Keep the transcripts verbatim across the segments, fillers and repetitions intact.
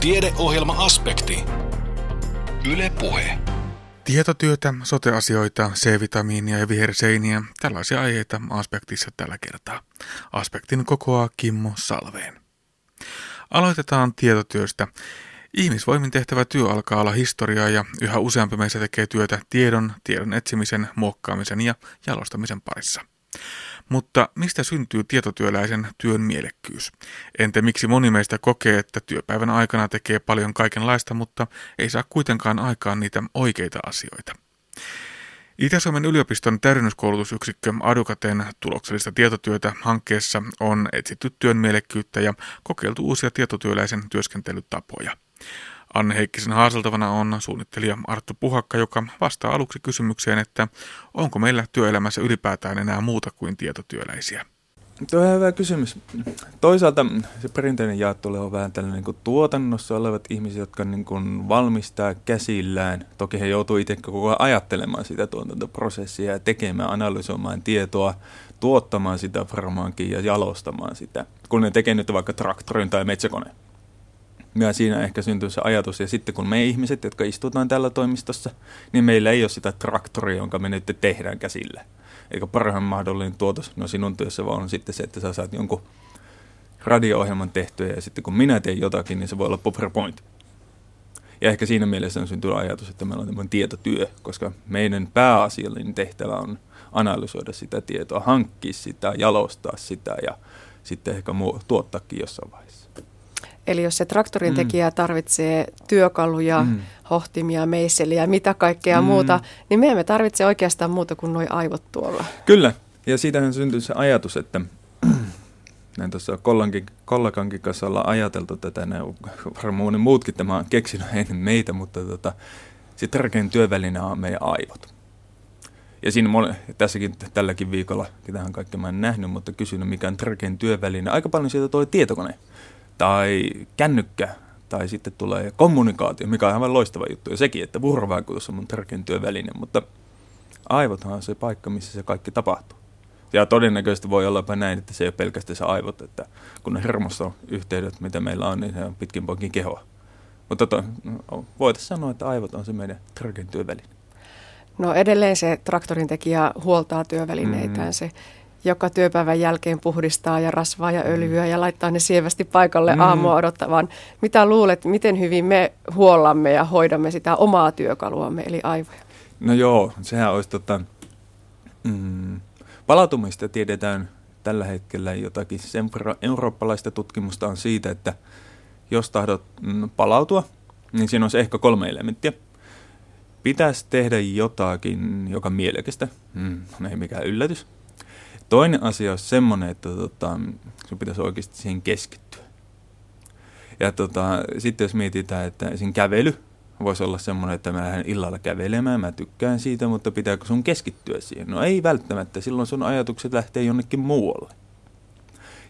Tiedeohjelma Aspekti. Yle Puhe. Tietotyötä, sote-asioita, C-vitamiinia ja viherseiniä. Tällaisia aiheita Aspektissa tällä kertaa. Aspektin kokoaa Kimmo Salveen. Aloitetaan tietotyöstä. Ihmisvoimin tehtävä työ alkaa olla historiaa ja yhä useampi meistä tekee työtä tiedon, tiedon etsimisen, muokkaamisen ja jalostamisen parissa. Mutta mistä syntyy tietotyöläisen työn mielekkyys? Entä miksi moni meistä kokee, että työpäivän aikana tekee paljon kaikenlaista, mutta ei saa kuitenkaan aikaan niitä oikeita asioita? Itä-Suomen yliopiston täydennyskoulutusyksikkö Adukaten tuloksellista tietotyötä hankkeessa on etsitty työn mielekkyyttä ja kokeiltu uusia tietotyöläisen työskentelytapoja. Anne Heikkisen haaseltavana on suunnittelija Arttu Puhakka, joka vastaa aluksi kysymykseen, että onko meillä työelämässä ylipäätään enää muuta kuin tietotyöläisiä? Tuo on hyvä kysymys. Toisaalta se perinteinen jaottelu on vähän tällainen niin tuotannossa olevat ihmiset, jotka niin valmistaa käsillään. Toki he joutuu itse koko ajan ajattelemaan sitä tuotantoprosessia ja tekemään, analysoimaan tietoa, tuottamaan sitä varmaankin ja jalostamaan sitä, kun ne tekee nyt vaikka traktorin tai metsäkoneen. Ja siinä ehkä syntyy se ajatus, ja sitten kun me ihmiset, jotka istutaan tällä toimistossa, niin meillä ei ole sitä traktoria, jonka me nyt tehdään käsillä. Eikä parhaan mahdollinen tuotos, no sinun työssä vaan on sitten se, että sä saat jonkun radio-ohjelman tehtyä, ja sitten kun minä teen jotakin, niin se voi olla PowerPoint. Ja ehkä siinä mielessä on syntynyt ajatus, että meillä on tämmöinen tietotyö, koska meidän pääasiallinen tehtävä on analysoida sitä tietoa, hankkia sitä, jalostaa sitä, ja sitten ehkä tuottaakin jossain vaiheessa. Eli jos se traktorin tekijä tarvitsee työkaluja, mm. hohtimia, meisseliä, mitä kaikkea mm. muuta, niin me emme tarvitse oikeastaan muuta kuin nuo aivot tuolla. Kyllä, ja siitähän syntyy se ajatus, että näin tuossa kollegankin kanssa ollaan ajateltu tätä, varmaan muutkin tämä on keksinyt ennen meitä, mutta tota, se tärkein työväline on meidän aivot. Ja siinä moni, tässäkin tälläkin viikolla, ketähän kaikki mä en nähnyt, mutta kysynyt mikä on tärkein työväline, aika paljon siitä toi tietokone. Tai kännykkä, tai sitten tulee kommunikaatio, mikä on aivan loistava juttu. Ja sekin, että vuorovaikutus on mun tärkein työväline, mutta aivothan on se paikka, missä se kaikki tapahtuu. Ja todennäköisesti voi olla näin, että se ei ole pelkästään se aivot, että kun ne hermoston yhteydet, mitä meillä on, niin se on pitkin poikin kehoa. Mutta to, voitaisiin sanoa, että aivot on se meidän tärkein työväline. No edelleen se traktorin tekijä huoltaa työvälineitään se. Joka työpäivän jälkeen puhdistaa ja rasvaa ja öljyä ja laittaa ne sievästi paikalle aamua odottavaan. Mitä luulet, miten hyvin me huollamme ja hoidamme sitä omaa työkaluamme, eli aivoja? No joo, sehän olisi tota, mm, palautumista tiedetään tällä hetkellä jotakin. Sen eurooppalaista tutkimusta on siitä, että jos tahdot mm, palautua, niin siinä olisi ehkä kolme elementtiä. Pitäisi tehdä jotakin, joka on mielekästä, mm, ei mikään yllätys. Toinen asia on semmoinen, että tota, sinun pitäisi oikeasti siihen keskittyä. Ja tota, sitten jos mietitään, että siinä kävely voisi olla semmoinen, että mä lähden illalla kävelemään, mä tykkään siitä, mutta pitääkö sun keskittyä siihen? No ei välttämättä, silloin sun ajatukset lähtee jonnekin muualle.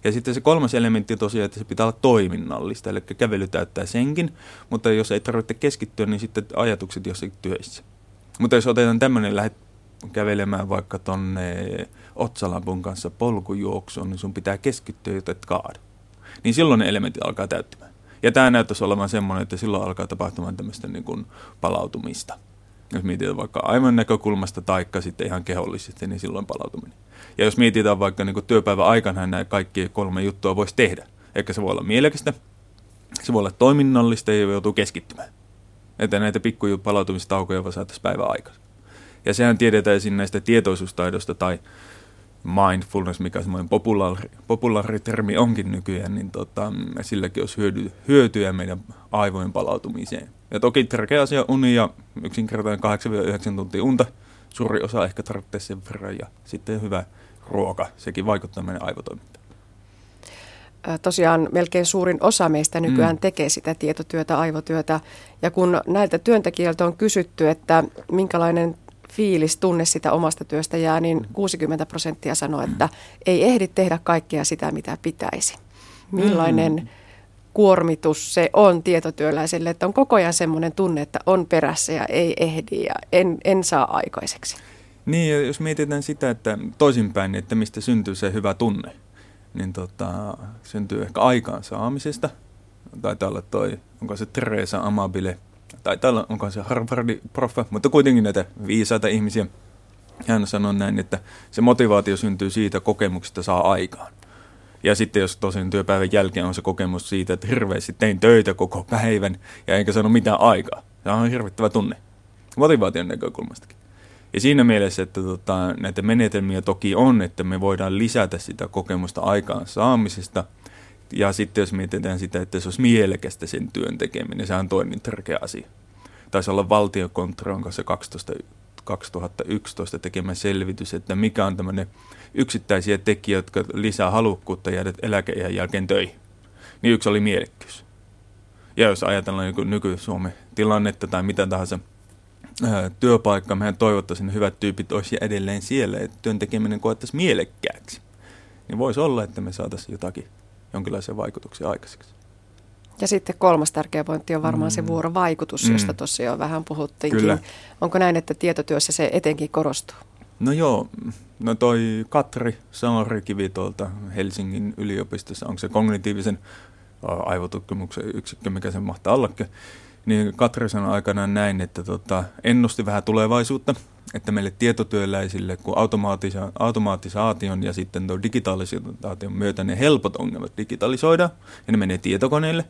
Ja sitten se kolmas elementti on tosiaan, että se pitää olla toiminnallista, eli kävely täyttää senkin, mutta jos ei tarvitse keskittyä, niin sitten ajatukset jossakin työssä. Mutta jos otetaan tämmöinen, lähdet kävelemään vaikka tonne otsalampun kanssa polkujuoksuun, niin sun pitää keskittyä, jotta et kaadu. Niin silloin ne elementit alkaa täyttymään. Ja tämä näyttäisi olevan semmoinen, että silloin alkaa tapahtumaan tämmöistä niin kuin palautumista. Jos mietitään vaikka aivan näkökulmasta taikka sitten ihan kehollisesti, niin silloin palautuminen. Ja jos mietitään vaikka niin kuin työpäivän aikana, nämä kaikki kolme juttua voisi tehdä. Eikä se voi olla mielekästä, se voi olla toiminnallista ja joutuu keskittymään. Että näitä pikkuja palautumistaukoja voi saataisiin päivän aikana. Ja sehän tiedetään näistä tietoisuustaidosta tai mindfulness, mikä semmoinen populaari, populaari termi onkin nykyään, niin tota, silläkin olisi hyödy, hyötyä meidän aivojen palautumiseen. Ja toki tärkeä asia on uni ja yksinkertainen kahdeksasta yhdeksään tuntia unta, suuri osa ehkä tarvitsee sen verran ja sitten hyvä ruoka, sekin vaikuttaa meidän aivotoimintaan. Tosiaan melkein suurin osa meistä nykyään tekee sitä tietotyötä, aivotyötä ja kun näiltä työntekijöiltä on kysytty, että minkälainen fiilis, tunne sitä omasta työstä jää, niin kuusikymmentä prosenttia sanoo, että ei ehdi tehdä kaikkea sitä, mitä pitäisi. Millainen kuormitus se on tietotyöläiselle, että on koko ajan semmoinen tunne, että on perässä ja ei ehdi ja en, en saa aikaiseksi. Niin, ja jos mietitään sitä, että toisinpäin, että mistä syntyy se hyvä tunne, niin tota, syntyy ehkä aikaansaamisesta, taitaa olla toi, onko se Teresa Amabile, taitaa olla, onko se Harvardin proffa, mutta kuitenkin näitä viisaita ihmisiä. Hän sanoi näin, että se motivaatio syntyy siitä kokemuksesta saa aikaan. Ja sitten jos tosin työpäivän jälkeen on se kokemus siitä, että hirveästi tein töitä koko päivän ja enkä saanut mitään aikaa. Se on hirvittävä tunne motivaation näkökulmastakin. Ja siinä mielessä, että tota, näitä menetelmiä toki on, että me voidaan lisätä sitä kokemusta aikaan saamisesta. Ja sitten jos mietitään sitä, että se olisi mielekästä sen työn tekeminen, sehän on toinen tärkeä asia. Taisi olla Valtiokonttorin kanssa kaksituhattayksitoista tekemä selvitys, että mikä on tämmöinen yksittäisiä tekijöitä, jotka lisää halukkuutta jäädä eläkeiän jälkeen töihin. Niin yksi oli mielekkyys. Ja jos ajatellaan nyky-Suomen tilannetta tai mitä tahansa ää, työpaikkaa, mehän toivottaisiin, että hyvät tyypit olisi edelleen siellä, että työn tekeminen koettaisiin mielekkääksi. Niin voisi olla, että me saataisiin jotakin, jonkinlaisia vaikutuksia aikaiseksi. Ja sitten kolmas tärkeä pointti on varmaan mm. se vuorovaikutus, josta mm. tosiaan vähän puhuttiinkin. Kyllä. Onko näin, että tietotyössä se etenkin korostuu? No joo, no toi Katri Saarikivi tuolta Helsingin yliopistossa, onko se kognitiivisen aivotutkimuksen yksikkö, mikä sen mahtaa ollakin, niin Katri sanoi aikanaan näin, että tota, ennusti vähän tulevaisuutta, että meille tietotyöläisille, kun automaatisa- automaatisaation ja sitten tuon digitalisaation myötä ne helpot ongelmat digitalisoidaan ja ne menee tietokoneille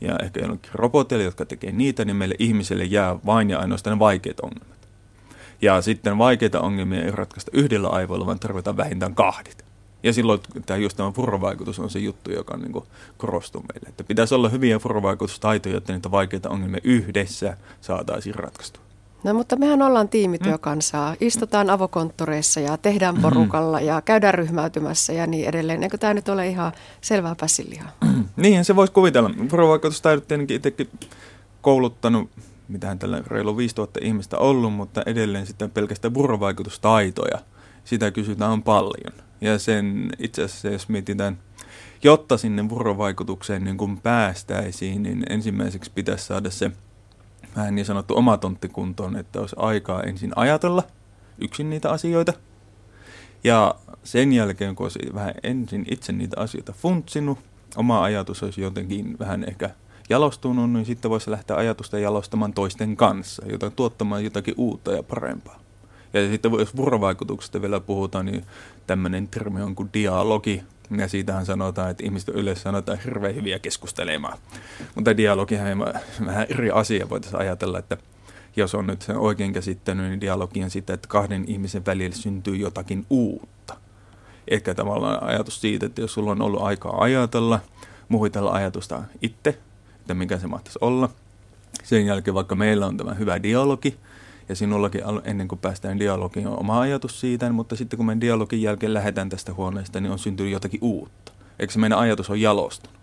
ja ehkä jollekin roboteille, jotka tekee niitä, niin meille ihmisille jää vain ja ainoastaan vaikeat ongelmat. Ja sitten vaikeita ongelmia ei ratkaista yhdellä aivoilla, vaan tarvitaan vähintään kahdit. Ja silloin tämä, just tämä vuorovaikutus on se juttu, joka niin kuin korostuu meille. Että pitäisi olla hyviä vuorovaikutustaitoja, että niitä vaikeita ongelmia yhdessä saataisiin ratkaistua. No mutta mehän ollaan tiimityökansaa. Istutaan avokonttoreissa ja tehdään porukalla ja käydään ryhmäytymässä ja niin edelleen. Eikö tämä nyt ole ihan selvää pässinlihaa? Niinhän se voisi kuvitella. Vuorovaikutustaidot tietenkin itsekin kouluttanut, mitähän tällä reilu viisituhatta ihmistä ollut, mutta edelleen sitten pelkästään vuorovaikutustaitoja. Sitä kysytään paljon. Ja sen itse asiassa, jos mietitään, jotta sinne vuorovaikutukseen niin kun päästäisiin, niin ensimmäiseksi pitäisi saada se vähän niin sanottu oma tonttikuntoon, että olisi aikaa ensin ajatella yksin niitä asioita. Ja sen jälkeen, kun olisi vähän ensin itse niitä asioita funtsinut, oma ajatus olisi jotenkin vähän ehkä jalostunut, niin sitten voisi lähteä ajatusta jalostamaan toisten kanssa, joten tuottamaan jotakin uutta ja parempaa. Ja sitten jos vuorovaikutuksesta vielä puhutaan, niin tämmöinen termi on kuin dialogi. Ja siitähän sanotaan, että ihmiset yleensä sanotaan hirveän hyviä keskustelemaan. Mutta dialogihan on vähän eri asia. Voitaisiin ajatella, että jos on nyt sen oikein käsittänyt, niin dialogi on sitä, että kahden ihmisen välillä syntyy jotakin uutta. Ehkä tavallaan ajatus siitä, että jos sulla on ollut aikaa ajatella, muhitella ajatusta itse, että mikä se mahtaisi olla. Sen jälkeen vaikka meillä on tämä hyvä dialogi, ja sinullakin ennen kuin päästään dialogiin on oma ajatus siitä, mutta sitten kun meidän dialogin jälkeen lähdetään tästä huoneesta, niin on syntynyt jotakin uutta. Eikö se meidän ajatus on jalostunut?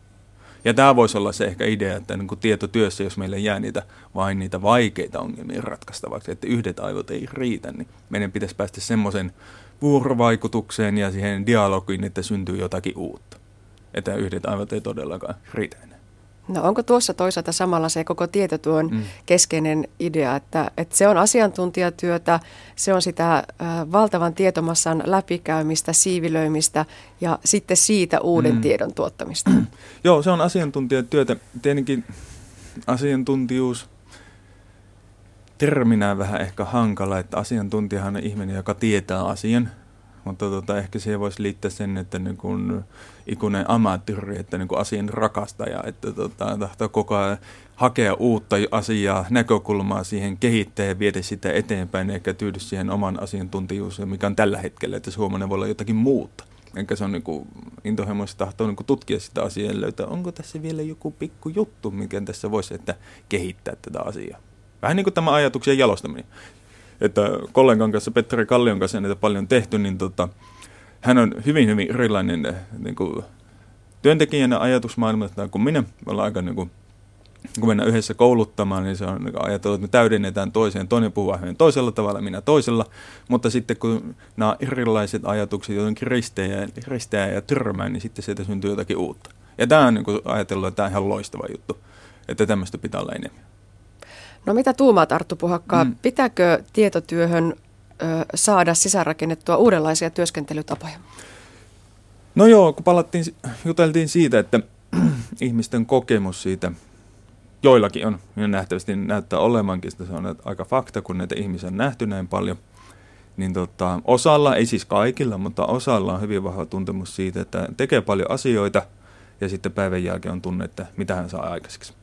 Ja tämä voisi olla se ehkä idea, että niin kuin tietotyössä, jos meillä jää niitä, vain niitä vaikeita ongelmia ratkaistavaksi, että yhdet aivot ei riitä, niin meidän pitäisi päästä semmoisen vuorovaikutukseen ja siihen dialogiin, että syntyy jotakin uutta. Että yhdet aivot ei todellakaan riitä enää. No onko tuossa toisaalta samalla se koko tietotyön mm. keskeinen idea, että, että se on asiantuntijatyötä, se on sitä ä, valtavan tietomassan läpikäymistä, siivilöimistä ja sitten siitä uuden mm. tiedon tuottamista? Joo, se on asiantuntijatyötä. Tietenkin asiantuntijuus terminä vähän ehkä hankala, että asiantuntijahan on ihminen, joka tietää asian. Mutta tota, ehkä siihen voisi liittää sen, että niin kun ikuinen amatööri, että niin kun asian rakastaja, että tota, tahtoo koko ajan hakea uutta asiaa, näkökulmaa siihen, kehittää ja viedä sitä eteenpäin, eikä tyydy siihen oman asiantuntijuuteen, mikä on tällä hetkellä, että huomenna voi olla jotakin muuta. Eikä se on niin kun intohimoista tahtoa niin kun tutkia sitä asiaa ja löytää, onko tässä vielä joku pikku juttu, mikä tässä voisi että kehittää tätä asiaa. Vähän niin kuin tämä ajatuksen jalostaminen. Että kollegan kanssa, Petteri Kallion kanssa näitä paljon tehty, niin tota, hän on hyvin, hyvin erilainen niin kuin työntekijänä ajatusmaailmasta kuin minä. Me ollaan aika, niin kuin, kun mennään yhdessä kouluttamaan, niin se on niin ajatellut, että me täydennetään toiseen. Toinen puhuu vähän toisella tavalla, minä toisella. Mutta sitten kun nämä erilaiset ajatukset jotenkin risteää, risteää ja törmää, niin sitten sieltä syntyy jotakin uutta. Ja tämä on niin kuin ajatellut, että tämä on ihan loistava juttu, että tämmöistä pitää olla enemmän. No mitä tuumaat, Arttu Puhakka, mm. pitääkö tietotyöhön ö, saada sisäänrakennettua uudenlaisia työskentelytapoja? No joo, kun palattiin, juteltiin siitä, että ihmisten kokemus siitä, joillakin on, ja nähtävästi näyttää olemankin, että se on aika fakta, kun näitä ihmisiä on nähty näin paljon, niin tota, osalla, ei siis kaikilla, mutta osalla on hyvin vahva tuntemus siitä, että tekee paljon asioita, ja sitten päivän jälkeen on tunne, että mitä hän saa aikaiseksi,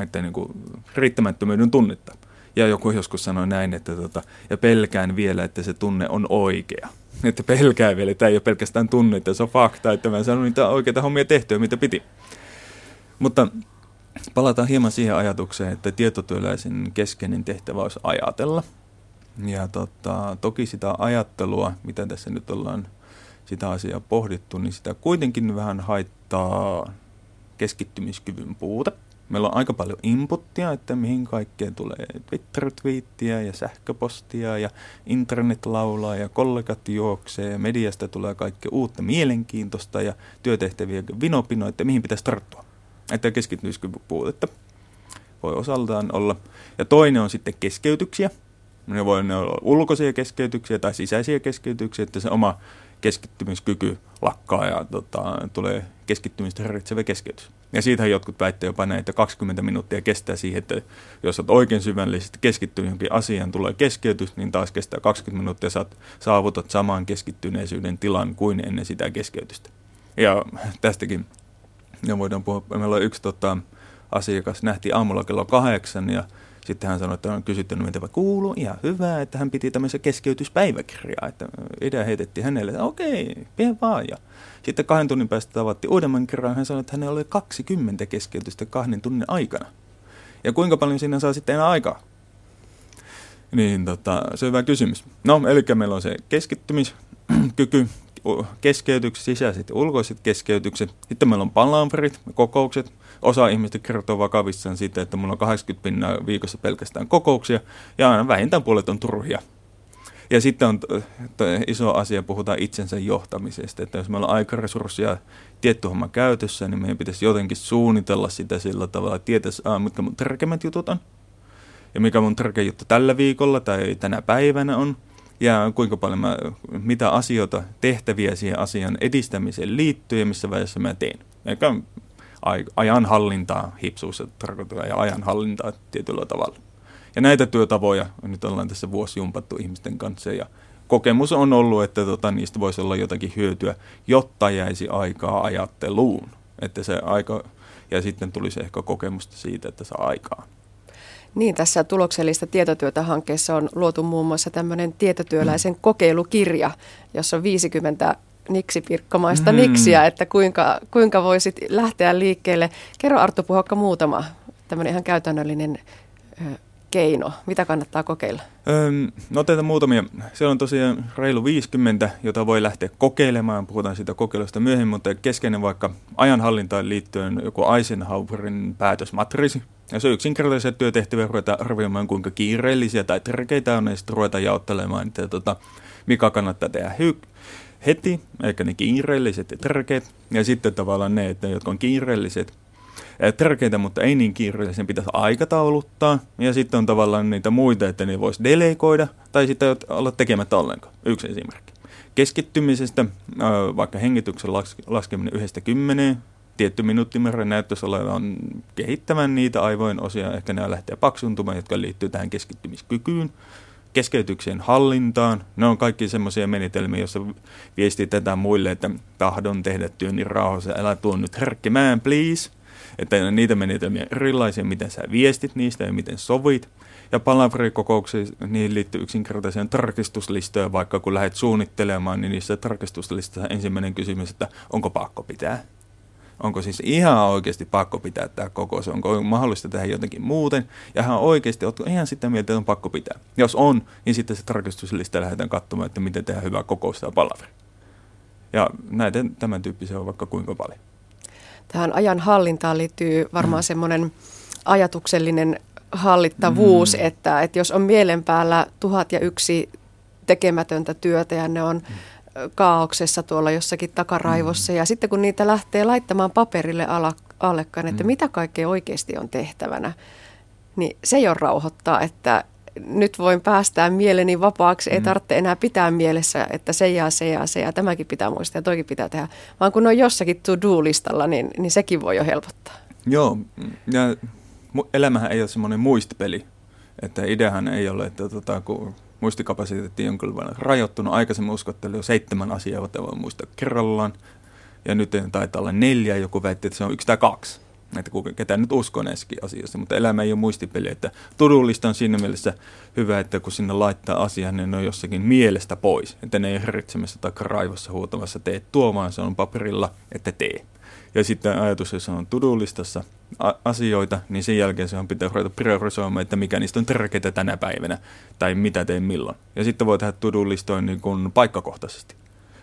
että niin kuin riittämättömyyden tunnetta. Ja joku joskus sanoi näin, että tota, ja pelkään vielä, että se tunne on oikea. Että pelkää vielä, että tämä ei ole pelkästään tunne, että se on fakta, että mä en saanut niitä oikeita hommia tehtyä, mitä piti. Mutta palataan hieman siihen ajatukseen, että tietotyöläisen keskeinen tehtävä olisi ajatella. Ja tota, toki sitä ajattelua, mitä tässä nyt ollaan sitä asiaa pohdittu, niin sitä kuitenkin vähän haittaa keskittymiskyvyn puute. Meillä on aika paljon inputtia, että mihin kaikkeen tulee Twitter-twiittiä ja sähköpostia ja internet laulaa ja kollegat juoksee ja mediasta tulee kaikkea uutta mielenkiintoista ja työtehtäviä vinopinoita, että mihin pitäisi tarttua. Että keskittymiskyvyn puutetta voi osaltaan olla. Ja toinen on sitten keskeytyksiä. Ne voi ne olla ulkoisia keskeytyksiä tai sisäisiä keskeytyksiä, että se oma keskittymiskyky lakkaa ja tota, tulee keskittymistä häiritsevä keskeytys. Ja siitähän jotkut väittää jopa näin, että kaksikymmentä minuuttia kestää siihen, että jos olet oikein syvällisesti keskittynyt johonkin asiaan, tulee keskeytys, niin taas kestää kaksikymmentä minuuttia, saat, saavutat saman keskittyneisyyden tilan kuin ennen sitä keskeytystä. Ja tästäkin ja voidaan puhua. Meillä on yksi tota, asiakas, nähtiin aamulla kello kahdeksan ja sitten hän sanoi, että on kysytty, mitä kuuluu, ihan hyvää, että hän piti tämmöistä keskeytyspäiväkirjaa, että idea heitettiin hänelle, että okei, pidä vaan. Ja sitten kahden tunnin päästä tavattiin uudemman kerran, hän sanoi, että hänellä oli kaksikymmentä keskeytystä kahden tunnin aikana. Ja kuinka paljon siinä saa sitten enää aikaa? Niin, tota, se on hyvä kysymys. No, eli meillä on se keskittymiskyky, keskeytykset, sisäiset ja ulkoiset keskeytykset. Sitten meillä on palaverit, kokoukset. Osa ihmistä kertoo vakavissaan siitä, että mulla on kahdeksankymmentä pinnaa viikossa pelkästään kokouksia, ja aina vähintään puolet on turhia. Ja sitten on iso asia, puhutaan itsensä johtamisesta, että jos meillä on aikaresurssia tietty homma käytössä, niin meidän pitäisi jotenkin suunnitella sitä sillä tavalla, että tietäisi, mitkä mun tärkeimmät jutut on, ja mikä mun tärkein juttu tällä viikolla tai tänä päivänä on, ja kuinka paljon mä, mitä asioita, tehtäviä siihen asian edistämiseen liittyy, ja missä vaiheessa mä teen. Eikä ajanhallintaa hipsuus, että tarkoitetaan, ja ajanhallintaa tietyllä tavalla. Ja näitä työtavoja nyt ollaan tässä vuosi jumpattu ihmisten kanssa, ja kokemus on ollut, että tota, niistä voisi olla jotakin hyötyä, jotta jäisi aikaa ajatteluun. Että se aika, ja sitten tulisi ehkä kokemusta siitä, että saa aikaa. Niin, tässä tuloksellista tietotyötä hankkeessa on luotu muun muassa tämmöinen tietotyöläisen mm. kokeilukirja, jossa on viisikymmentä niksipirkkomaista mm. niksiä, että kuinka, kuinka voisit lähteä liikkeelle. Kerro Arttu Puhakka muutama tämmöinen ihan käytännöllinen ö, keino. Mitä kannattaa kokeilla? Öm, no otetaan muutamia. Siellä on tosiaan reilu viisikymmentä, jota voi lähteä kokeilemaan. Puhutaan siitä kokeilusta myöhemmin, mutta keskeinen vaikka ajanhallintaan liittyen joku Eisenhowerin päätösmatriisi. Ja se on yksinkertaisia työtehtäviä, ruvetaan arvioimaan kuinka kiireellisiä tai tärkeitä on, ja sitten ruvetaan jaottelemaan, että tota, mikä kannattaa tehdä hy- heti, eikä ne kiireelliset ja tärkeät, ja sitten tavallaan ne, että ne, jotka on kiireelliset, tärkeitä, mutta ei niin kiireellisiä, pitäisi aikatauluttaa, ja sitten on tavallaan niitä muita, että ne voisi delegoida, tai sitten olla tekemättä ollenkaan, yksi esimerkki. Keskittymisestä, vaikka hengityksen laskeminen yhdestä kymmeneen, tietty minuuttimäärä näyttäisi olevan kehittämään niitä aivojen osia, ehkä nämä lähtee paksuntumaan, jotka liittyy tähän keskittymiskykyyn, keskeytykseen hallintaan. Ne on kaikki semmoisia menetelmiä, joissa viestitetään muille, että tahdon tehdä työni rauhassa, älä tuo nyt herkkimään, please. Että niitä menetelmiä erilaisia, miten sä viestit niistä ja miten sovit. Ja palaverikokouksiin niihin liittyy yksinkertaiseen tarkistuslistoja, vaikka kun lähdet suunnittelemaan, niin niissä tarkistuslistassa ensimmäinen kysymys, että onko pakko pitää? Onko siis ihan oikeasti pakko pitää tämä kokous, onko mahdollista tehdä jotenkin muuten, ja ihan oikeasti, oletko ihan sitä mieltä, että on pakko pitää. Jos on, niin sitten se tarkistuslista lähdetään katsomaan, että miten tehdään hyvää kokousta ja palaveri. Ja näitä tämän tyyppisiä on vaikka kuinka paljon. Tähän ajan hallintaan liittyy varmaan mm. semmoinen ajatuksellinen hallittavuus, mm. että, että jos on mielen päällä tuhat ja yksi tekemätöntä työtä, ja ne on... Mm. kaauksessa tuolla jossakin takaraivossa, ja sitten kun niitä lähtee laittamaan paperille allekkaan, että mm. mitä kaikkea oikeasti on tehtävänä, niin se jo rauhoittaa, että nyt voin päästää mieleni vapaaksi, ei tarvitse enää pitää mielessä, että se ja se ja se ja tämäkin pitää muistaa ja toikin pitää tehdä, vaan kun on jossakin to-do-listalla, niin, niin sekin voi jo helpottaa. Joo, ja elämähän ei ole semmoinen muistipeli, että ideahan ei ole, että tota, kun muistikapasiteetti on kyllä rajoittunut, aikaisemmin uskottelin jo seitsemän asiaa, jota voi muistaa kerrallaan, ja nyt taitaa olla neljä, joku väitti, että se on yksi tai kaksi. Että ketään nyt uskoo näissäkin asioissa, mutta elämä ei ole muistipeliä. To-do-lista on siinä mielessä hyvä, että kun sinne laittaa asiaa, niin ne on jossakin mielestä pois. Että ne ei herritsemässä tai raivossa huutamassa tee tuo, vaan se on paperilla, että tee. Ja sitten ajatus, jos on to-do-listassa asioita, niin sen jälkeen se on pitää ruveta priorisoimaan, että mikä niistä on tärkeää tänä päivänä tai mitä teen milloin. Ja sitten voi tehdä to-do-listoin niin kuin paikkakohtaisesti.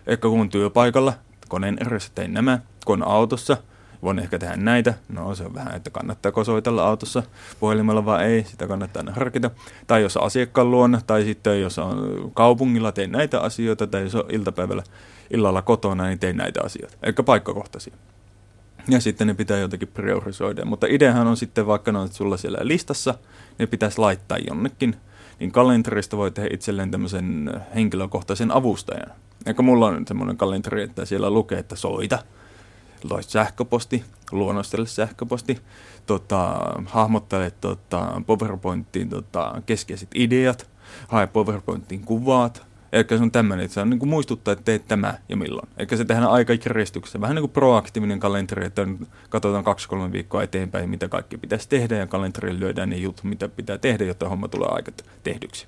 Ehkä kun työpaikalla, koneen edessä tein nämä, kun autossa, voin ehkä tehdä näitä. No se on vähän, että kannattaako soitella autossa puhelimella vai ei. Sitä kannattaa aina harkita. Tai jos on asiakkaan luona, tai sitten jos on kaupungilla, tein näitä asioita. Tai jos on iltapäivällä illalla kotona, niin tein näitä asioita. Eli paikkakohtaisia. Ja sitten ne pitää jotenkin priorisoida. Mutta ideahan on sitten, vaikka ne on sulla siellä listassa, ne pitäisi laittaa jonnekin. Niin kalenterista voi tehdä itselleen tämmöisen henkilökohtaisen avustajan. Eikä mulla on semmoinen kalenteri, että siellä lukee, että soita. Loit sähköposti, luonnostele sähköposti, tota, hahmottele tota, PowerPointiin tota, keskeiset ideat, hae PowerPointiin kuvat. Eikä se on tämmöinen, että se on, niin kuin muistuttaa, että teet tämä ja milloin. Eikä se tehdään aikajärjestyksessä. Vähän niin kuin proaktiivinen kalenteri, että katsotaan kaksi kolme viikkoa eteenpäin, mitä kaikki pitäisi tehdä, ja kalenteriin lyödään ne jutut, mitä pitää tehdä, jotta homma tulee aika tehdyksi.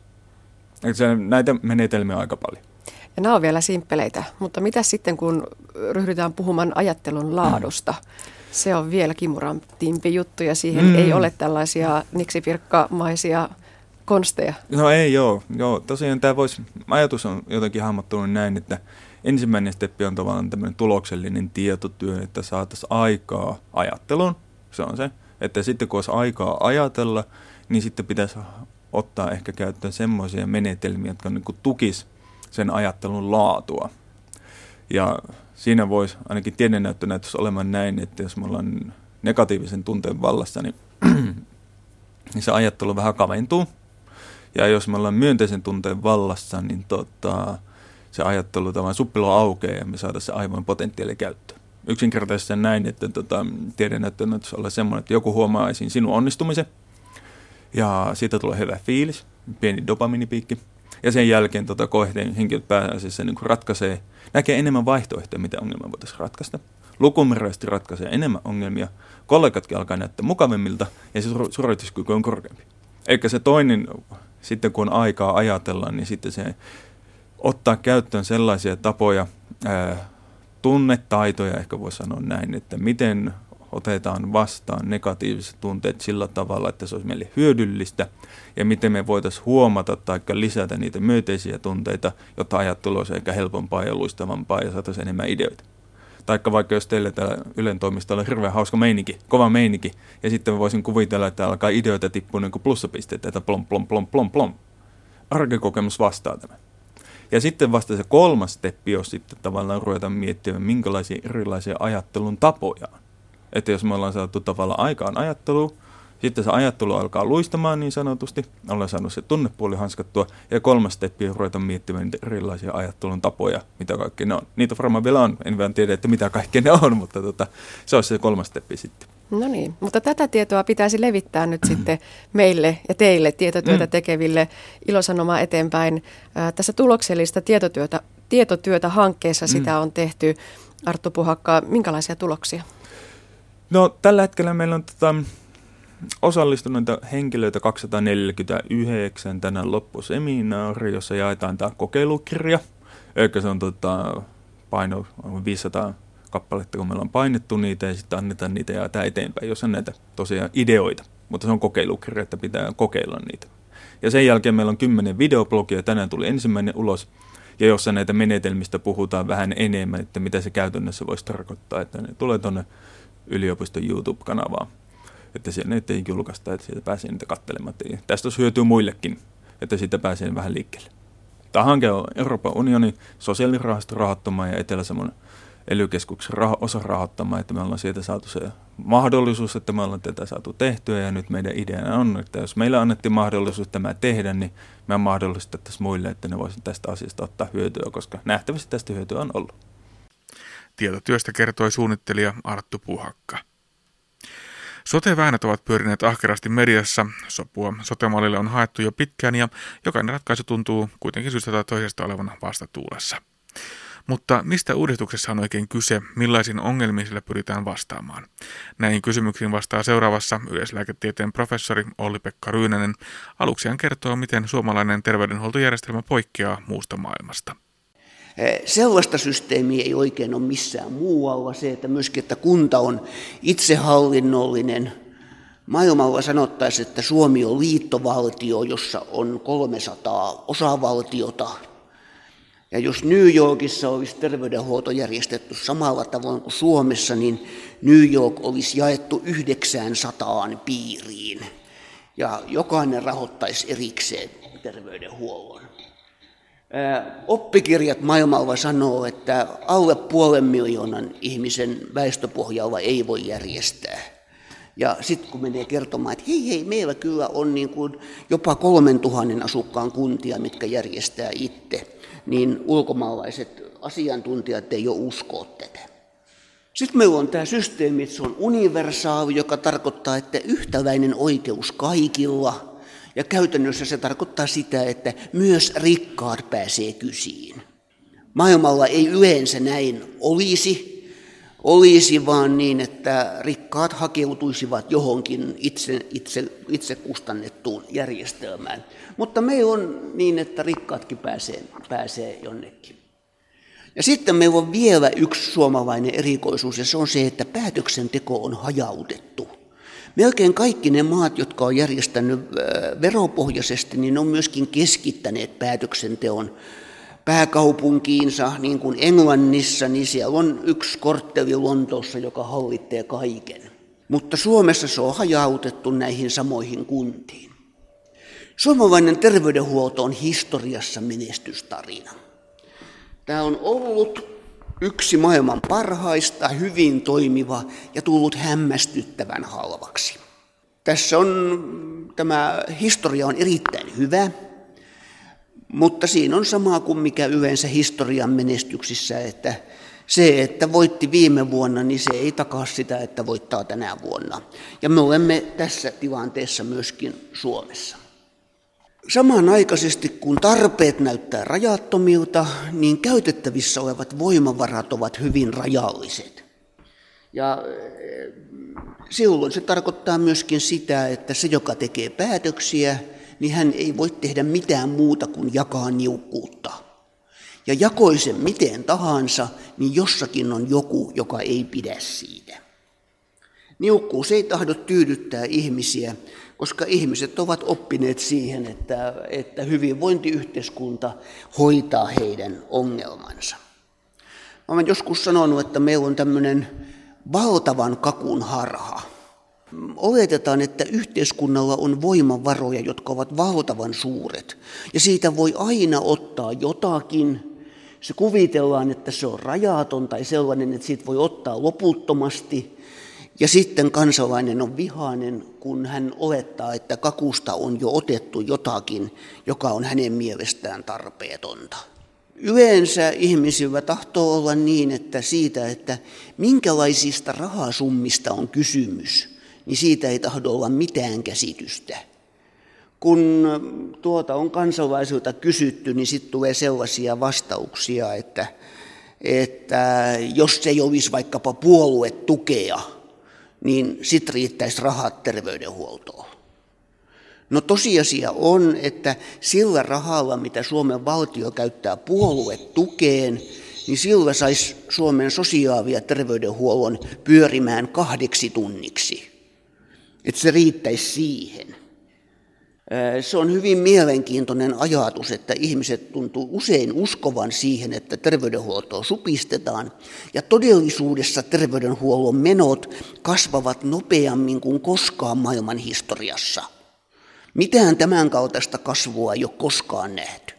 Se, näitä menetelmiä aika paljon. Ja nämä on vielä simppeleitä, mutta mitä sitten, kun ryhdytään puhumaan ajattelun laadusta? Se on vielä kimurantimpi juttu ja siihen mm. ei ole tällaisia niksipirkkamaisia konsteja. No ei joo. joo. Tosiaan tämä vois, ajatus on jotenkin hahmottunut näin, että ensimmäinen steppi on tavallaan tämmöinen tuloksellinen tietotyö, että saataisiin aikaa ajatteluun. Se on se, että sitten kun olisi aikaa ajatella, niin sitten pitäisi ottaa ehkä käyttöön semmoisia menetelmiä, jotka niin kuin tukisivat sen ajattelun laatua. Ja siinä voisi ainakin tiedennäyttönäytös olemaan näin, että jos me ollaan negatiivisen tunteen vallassa, niin, niin se ajattelu vähän kaventuu. Ja jos me ollaan myönteisen tunteen vallassa, niin tota, se ajattelu tavallaan suppilo aukeaa ja me saadaan se aivan potentiaali käyttöön. Yksinkertaisesti näin, että tota, tiedennäyttönäytös on semmoinen, että joku huomaa esiin sinun onnistumisen ja siitä tulee hyvä fiilis, pieni dopaminipiikki. Ja sen jälkeen tota, kohteen henkilöt pääasiassa niin ratkaisee, näkee enemmän vaihtoehtoja, mitä ongelmaa voitaisiin ratkaista. Lukumääräisesti ratkaisee enemmän ongelmia, kollegatkin alkaa näyttää mukavammilta ja se suorituskyky on korkeampi. Eikä se toinen, sitten kun aikaa ajatellaan, niin sitten se ottaa käyttöön sellaisia tapoja, ää, tunnetaitoja ehkä voi sanoa näin, että miten otetaan vastaan negatiiviset tunteet sillä tavalla, että se olisi meille hyödyllistä ja miten me voitaisiin huomata tai lisätä niitä myönteisiä tunteita, jotta ajattelu olisi ehkä helpompaa ja luistavampaa ja saataisiin enemmän ideoita. Taikka vaikka jos teille täällä Ylen toimistolla on hirveän hauska meininki, kova meininki ja sitten voisin kuvitella, että alkaa ideoita tippua niin kuin plussapisteitä, että plom plom plom plom plom. Arkekokemus vastaa tämä. Ja sitten vasta se kolmas steppi on sitten tavallaan ruveta miettimään, minkälaisia erilaisia ajattelun tapoja. Että jos me ollaan saatu tavallaan aikaan ajattelua, sitten se ajattelu alkaa luistamaan niin sanotusti, ollaan saanut se tunnepuoli hanskattua, ja kolmas steppi on ruveta miettimään niitä erilaisia ajattelun tapoja, mitä kaikki ne on. Niitä varmaan vielä on, en vaan tiedä, että mitä kaikki ne on, mutta tota, se olisi se kolmas steppi sitten. No niin, mutta tätä tietoa pitäisi levittää nyt sitten meille ja teille tietotyötä tekeville ilosanomaa eteenpäin. Äh, tässä tuloksellista tietotyötä, tietotyötä hankkeessa mm. sitä on tehty. Arttu Puhakka, minkälaisia tuloksia? No tällä hetkellä meillä on tota, osallistuneita henkilöitä kaksisataaneljäkymmentäyhdeksän tänään loppuseminaari, jossa jaetaan tämä kokeilukirja. Eikä se on tota, paino viisisataa kappaletta, kun meillä on painettu niitä ja sitten annetaan niitä ja jaetaan eteenpäin, jos on näitä tosiaan ideoita. Mutta se on kokeilukirja, että pitää kokeilla niitä. Ja sen jälkeen meillä on kymmenen videoblogia, tänään tuli ensimmäinen ulos. Ja jossa näitä menetelmistä puhutaan vähän enemmän, että mitä se käytännössä voisi tarkoittaa, että ne tulee tuonne yliopiston YouTube-kanavaa, että siellä nyt ei julkaista, että siitä pääsee niitä katselemaan. Tästä olisi hyötyä muillekin, että siitä pääsee vähän liikkeelle. Tämä hanke on Euroopan unionin sosiaalirahasto rahoittama ja Etelä-Savon ely-keskuksen rah- osa rahoittamaan, että me ollaan sieltä saatu se mahdollisuus, että me ollaan tätä saatu tehtyä ja nyt meidän ideana on, että jos meillä annettiin mahdollisuus tämä tehdä, niin me mahdollistettaisiin muille, että ne voisivat tästä asiasta ottaa hyötyä, koska nähtävästi tästä hyötyä on ollut. Tietotyöstä kertoi suunnittelija Arttu Puhakka. Sote-väännöt ovat pyörineet ahkerasti mediassa. Sopua sote-mallille on haettu jo pitkään ja jokainen ratkaisu tuntuu kuitenkin syystä tai toisesta olevan vastatuulessa. Mutta mistä uudistuksessa on oikein kyse, millaisiin ongelmiin sillä pyritään vastaamaan? Näihin kysymyksiin vastaa seuraavassa yleislääketieteen professori Olli-Pekka Ryynänen. Aluksi hän kertoo, miten suomalainen terveydenhuoltojärjestelmä poikkeaa muusta maailmasta. Sellaista systeemiä ei oikein ole missään muualla. Se, että myöskin että kunta on itsehallinnollinen. Maailmalla sanottaisiin, että Suomi on liittovaltio, jossa on kolmesataa osavaltiota. Ja jos New Yorkissa olisi terveydenhuolto järjestetty samalla tavoin kuin Suomessa, niin New York olisi jaettu yhdeksäänsataan piiriin. Ja jokainen rahoittaisi erikseen terveydenhuollon. Oppikirjat maailmalla sanoo, että alle puolen miljoonan ihmisen väestöpohjalla ei voi järjestää. Ja sitten kun menee kertomaan, että hei hei, meillä kyllä on niin kuin jopa kolmen tuhannen asukkaan kuntia, mitkä järjestää itse, niin ulkomaalaiset asiantuntijat ei ole uskoa tätä. Sitten meillä on tämä systeemi, että se on universaali, joka tarkoittaa, että yhtäläinen oikeus kaikilla. Ja käytännössä se tarkoittaa sitä, että myös rikkaat pääsee kysiin. Maailmalla ei yleensä näin olisi, olisi vaan niin, että rikkaat hakeutuisivat johonkin itse, itse, itse kustannettuun järjestelmään. Mutta meillä on niin, että rikkaatkin pääsee, pääsee jonnekin. Ja sitten meillä on vielä yksi suomalainen erikoisuus, ja se on se, että päätöksenteko on hajautettu. Melkein kaikki ne maat, jotka on järjestänyt veropohjaisesti, niin on myöskin keskittäneet päätöksenteon pääkaupunkiinsa, niin kuin Englannissa, niin siellä on yksi kortteli Lontoossa, joka hallitsee kaiken. Mutta Suomessa se on hajautettu näihin samoihin kuntiin. Suomalainen terveydenhuolto on historiassa menestystarina. Tämä on ollut yksi maailman parhaista, hyvin toimiva ja tullut hämmästyttävän halvaksi. Tässä on, tämä historia on erittäin hyvä, mutta siinä on sama kuin mikä yleensä historian menestyksissä, että se, että voitti viime vuonna, niin se ei takaa sitä, että voittaa tänä vuonna. Ja me olemme tässä tilanteessa myöskin Suomessa. Samanaikaisesti kun tarpeet näyttää rajattomilta, niin käytettävissä olevat voimavarat ovat hyvin rajalliset. Ja silloin se tarkoittaa myöskin sitä, että se joka tekee päätöksiä, niin hän ei voi tehdä mitään muuta kuin jakaa niukkuutta. Ja jakoi sen miten tahansa, niin jossakin on joku, joka ei pidä siitä. Niukkuus ei tahdo tyydyttää ihmisiä, koska ihmiset ovat oppineet siihen, että, että hyvinvointiyhteiskunta hoitaa heidän ongelmansa. Mä olen joskus sanonut, että meillä on tämmöinen valtavan kakun harha. Oletetaan, että yhteiskunnalla on voimavaroja, jotka ovat valtavan suuret, ja siitä voi aina ottaa jotakin. Se kuvitellaan, että se on rajaton tai sellainen, että siitä voi ottaa loputtomasti. Ja sitten kansalainen on vihainen, kun hän olettaa, että kakusta on jo otettu jotakin, joka on hänen mielestään tarpeetonta. Yleensä ihmisillä tahtoo olla niin, että siitä, että minkälaisista rahasummista on kysymys, niin siitä ei tahdo olla mitään käsitystä. Kun tuota on kansalaisilta kysytty, niin sitten tulee sellaisia vastauksia, että, että jos ei olisi vaikkapa puoluetukea, niin sitten riittäisi rahat terveydenhuoltoon. No tosiasia on, että sillä rahalla, mitä Suomen valtio käyttää puoluetukeen, niin sillä saisi Suomen sosiaali- ja terveydenhuollon pyörimään kahdeksi tunniksi. Että se riittäisi siihen. Se on hyvin mielenkiintoinen ajatus, että ihmiset tuntuu usein uskovan siihen, että terveydenhuoltoa supistetaan, ja todellisuudessa terveydenhuollon menot kasvavat nopeammin kuin koskaan maailman historiassa. Mitään tämän kaltaista kasvua ei ole koskaan nähty.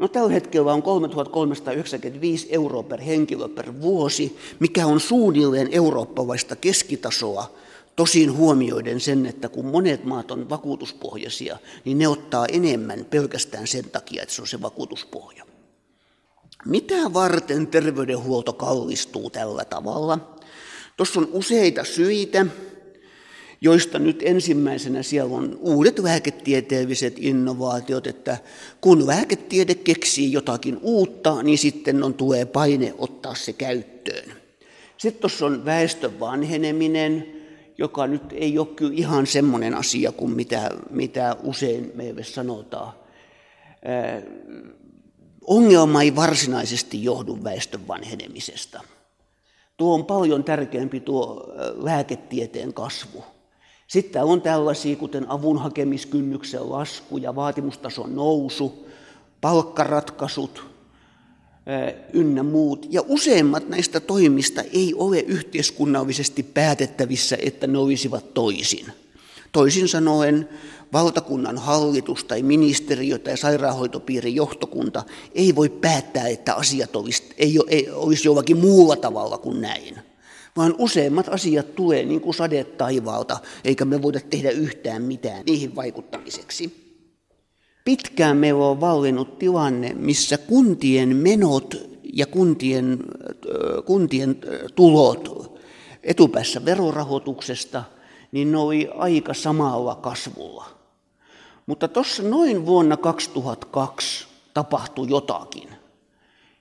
No tällä hetkellä on kolmetuhattakolmesataayhdeksänkymmentäviisi euroa per henkilö per vuosi, mikä on suunnilleen eurooppalaista keskitasoa. Tosin huomioiden sen, että kun monet maat on vakuutuspohjaisia, niin ne ottaa enemmän pelkästään sen takia, että se on se vakuutuspohja. Mitä varten terveydenhuolto kallistuu tällä tavalla? Tuossa on useita syitä, joista nyt ensimmäisenä siellä on uudet lääketieteelliset innovaatiot, että kun lääketiede keksii jotakin uutta, niin sitten on, tulee paine ottaa se käyttöön. Sitten tuossa on väestön vanheneminen, joka nyt ei ole kyllä ihan semmoinen asia kuin mitä, mitä usein meille sanotaan. Ee, ongelma ei varsinaisesti johdu väestön vanhenemisesta. Tuo on paljon tärkeämpi tuo lääketieteen kasvu. Sitten on tällaisia, kuten avun hakemiskynnyksen lasku ja vaatimustason nousu, palkkaratkaisut ynnä muut. Ja useimmat näistä toimista ei ole yhteiskunnallisesti päätettävissä, että ne olisivat toisin. Toisin sanoen valtakunnan hallitus tai ministeriö tai sairaanhoitopiirin johtokunta ei voi päättää, että asiat olisi, ei, ei, olisi jollakin muulla tavalla kuin näin. Vaan useimmat asiat tulee niin kuin sade taivaalta, eikä me voida tehdä yhtään mitään niihin vaikuttamiseksi. Pitkään meillä on vallinnut tilanne, missä kuntien menot ja kuntien, kuntien tulot etupäässä verorahoituksesta, niin ne oli aika samalla kasvulla. Mutta tuossa noin vuonna kaksituhattakaksi tapahtui jotakin.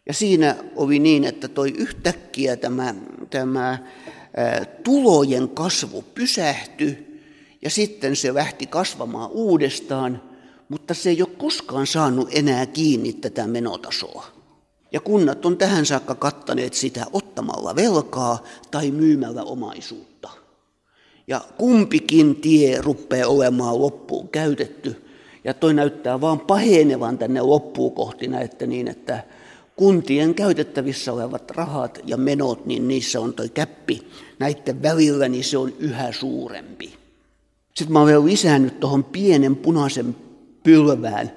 Ja siinä oli niin, että toi yhtäkkiä tämä, tämä ää, tulojen kasvu pysähtyi ja sitten se lähti kasvamaan uudestaan, mutta se ei ole koskaan saanut enää kiinni tätä menotasoa. Ja kunnat on tähän saakka kattaneet sitä ottamalla velkaa tai myymällä omaisuutta. Ja kumpikin tie rupeaa olemaan loppuun käytetty. Ja toi näyttää vaan pahenevan tänne loppuun kohti näette niin, että kuntien käytettävissä olevat rahat ja menot, niin niissä on toi käppi. Näiden välillä niin se on yhä suurempi. Sitten mä olen lisännyt tuohon pienen punaisen pylvään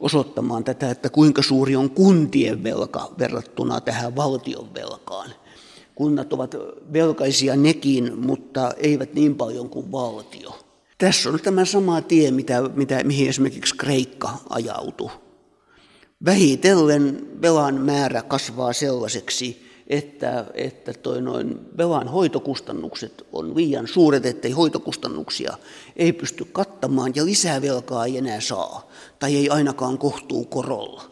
osoittamaan tätä, että kuinka suuri on kuntien velka verrattuna tähän valtion velkaan. Kunnat ovat velkaisia nekin, mutta eivät niin paljon kuin valtio. Tässä on tämä sama tie, mitä, mitä, mihin esimerkiksi Kreikka ajautui. Vähitellen velan määrä kasvaa sellaiseksi, että, että toi noin velan hoitokustannukset on liian suuret, ettei hoitokustannuksia ei pysty kattamaan ja lisää velkaa ei enää saa tai ei ainakaan kohtuu korolla.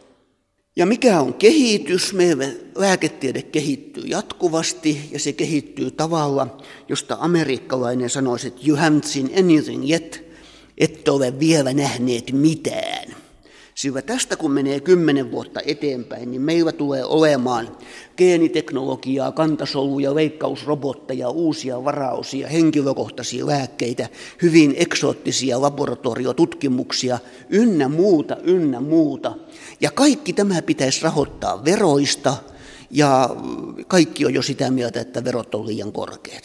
Ja mikä on kehitys? Meidän lääketiede kehittyy jatkuvasti ja se kehittyy tavalla, josta amerikkalainen sanoisi, että you haven't seen anything yet, ette ole vielä nähneet mitään. Sillä tästä kun menee kymmenen vuotta eteenpäin, niin meillä tulee olemaan geeniteknologiaa, kantasoluja, leikkausrobotteja, uusia varaosia, henkilökohtaisia lääkkeitä, hyvin eksoottisia laboratoriotutkimuksia, ynnä muuta, ynnä muuta. Ja kaikki tämä pitäisi rahoittaa veroista, ja kaikki on jo sitä mieltä, että verot on liian korkeat.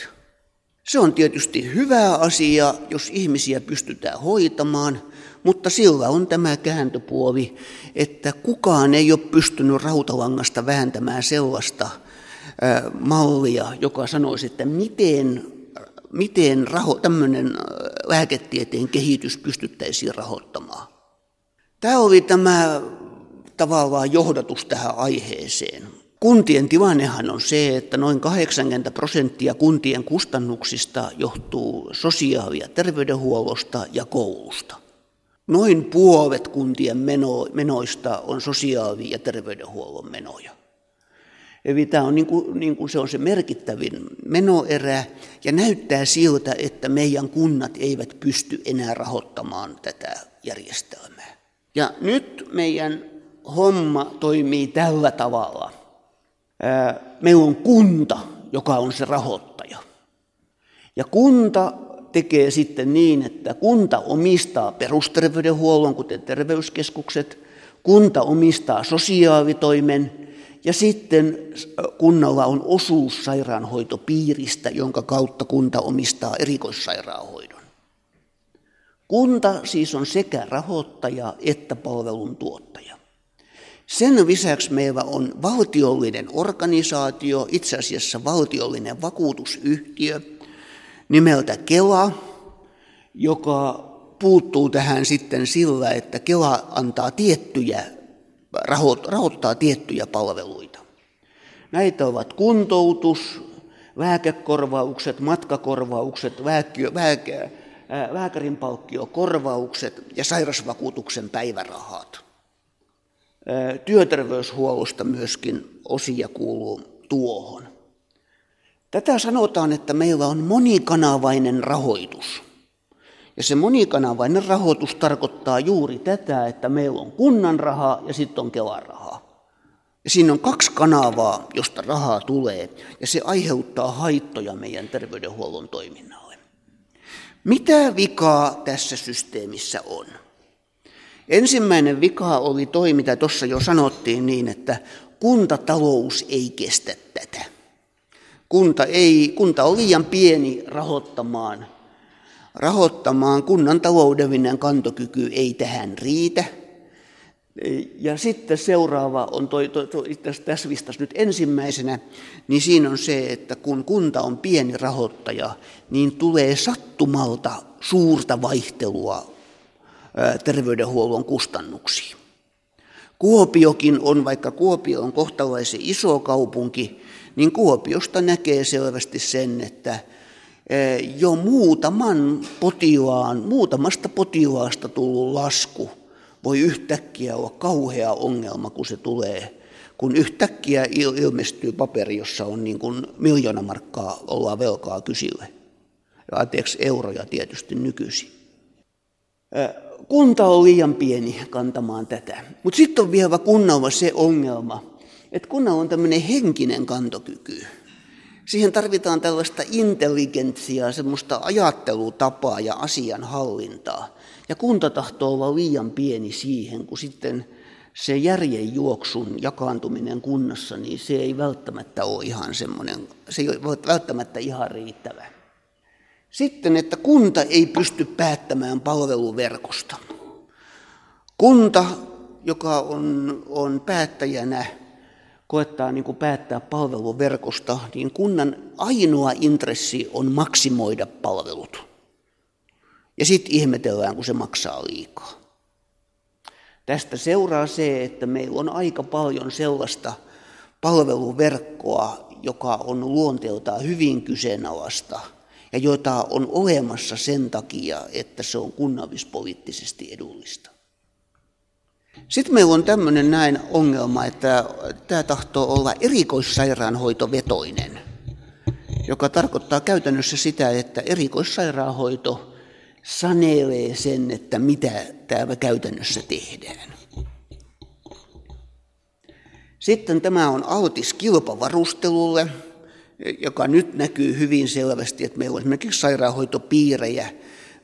Se on tietysti hyvä asia, jos ihmisiä pystytään hoitamaan, mutta sillä on tämä kääntöpuoli, että kukaan ei ole pystynyt rautalangasta vääntämään sellaista mallia, joka sanoisi, että miten, miten raho- tämmöinen lääketieteen kehitys pystyttäisiin rahoittamaan. Tämä oli tämä tavallaan johdatus tähän aiheeseen. Kuntien tilannehan on se, että noin kahdeksankymmentä prosenttia kuntien kustannuksista johtuu sosiaali- ja terveydenhuollosta ja koulusta. Noin puolet kuntien meno- menoista on sosiaali- ja terveydenhuollon menoja. Eli tämä on niin kuin, niin kuin se on se merkittävin menoerä ja näyttää siltä, että meidän kunnat eivät pysty enää rahoittamaan tätä järjestelmää. Ja nyt meidän homma toimii tällä tavalla. Meillä on kunta, joka on se rahoittaja. Ja kunta tekee sitten niin, että kunta omistaa perusterveydenhuollon, kuten terveyskeskukset, kunta omistaa sosiaalitoimen ja sitten kunnalla on osuus sairaanhoitopiiristä, jonka kautta kunta omistaa erikoissairaanhoidon. Kunta siis on sekä rahoittaja että palvelun tuottaja. Sen lisäksi meillä on valtiollinen organisaatio, itse asiassa valtiollinen vakuutusyhtiö nimeltä Kela, joka puuttuu tähän sitten sillä, että Kela antaa tiettyjä, rahoittaa tiettyjä palveluita. Näitä ovat kuntoutus, lääkekorvaukset, matkakorvaukset, lääke, lääke, lääkärinpalkkiokorvaukset ja sairausvakuutuksen päivärahat. Työterveyshuollosta myöskin osia kuuluu tuohon. Tätä sanotaan, että meillä on monikanavainen rahoitus. Ja se monikanavainen rahoitus tarkoittaa juuri tätä, että meillä on kunnan rahaa ja sitten on Kelan rahaa. Ja siinä on kaksi kanavaa, josta rahaa tulee, ja se aiheuttaa haittoja meidän terveydenhuollon toiminnalle. Mitä vikaa tässä systeemissä on? Ensimmäinen vika oli toi, mitä tuossa jo sanottiin niin, että kuntatalous ei kestä tätä. Kunta, ei, kunta on liian pieni rahoittamaan. rahoittamaan. Kunnan taloudellinen kantokyky ei tähän riitä. Ja sitten seuraava on, toi, toi, toi, tässä listassa nyt ensimmäisenä, niin siinä on se, että kun kunta on pieni rahoittaja, niin tulee sattumalta suurta vaihtelua terveydenhuollon kustannuksiin. Kuopiokin on, vaikka Kuopio on kohtalaisen iso kaupunki, niin Kuopiosta näkee selvästi sen, että jo muutaman potilaan, muutamasta potilaasta tullut lasku voi yhtäkkiä olla kauhea ongelma, kun se tulee, kun yhtäkkiä ilmestyy paperi, jossa on niin kuin miljoona markkaa ollaan velkaa kysille. Ja anteeksi, euroja tietysti nykyisin. Kunta on liian pieni kantamaan tätä, mutta sitten on vielä kunnalla se ongelma, että kunnalla on tämmöinen henkinen kantokyky. Siihen tarvitaan tällaista intelligentsiaa, semmoista ajattelutapaa ja asianhallintaa. Ja kunta tahtoo olla liian pieni siihen, kun sitten se järjenjuoksun jakaantuminen kunnassa, niin se ei välttämättä ole ihan semmoinen, se ei ole välttämättä ihan riittävä. Sitten, että kunta ei pysty päättämään palveluverkosta. Kunta, joka on, on päättäjänä, koettaa niin kuin päättää palveluverkosta, niin kunnan ainoa intressi on maksimoida palvelut. Ja sitten ihmetellään, kun se maksaa liikaa. Tästä seuraa se, että meillä on aika paljon sellaista palveluverkkoa, joka on luonteeltaan hyvin kyseenalaista ja jota on olemassa sen takia, että se on kunnallispoliittisesti edullista. Sitten meillä on tämmöinen näin ongelma, että tämä tahtoo olla erikoissairaanhoitovetoinen, joka tarkoittaa käytännössä sitä, että erikoissairaanhoito sanelee sen, että mitä täällä käytännössä tehdään. Sitten tämä on altis kilpavarustelulle, joka nyt näkyy hyvin selvästi, että meillä on esimerkiksi sairaanhoitopiirejä,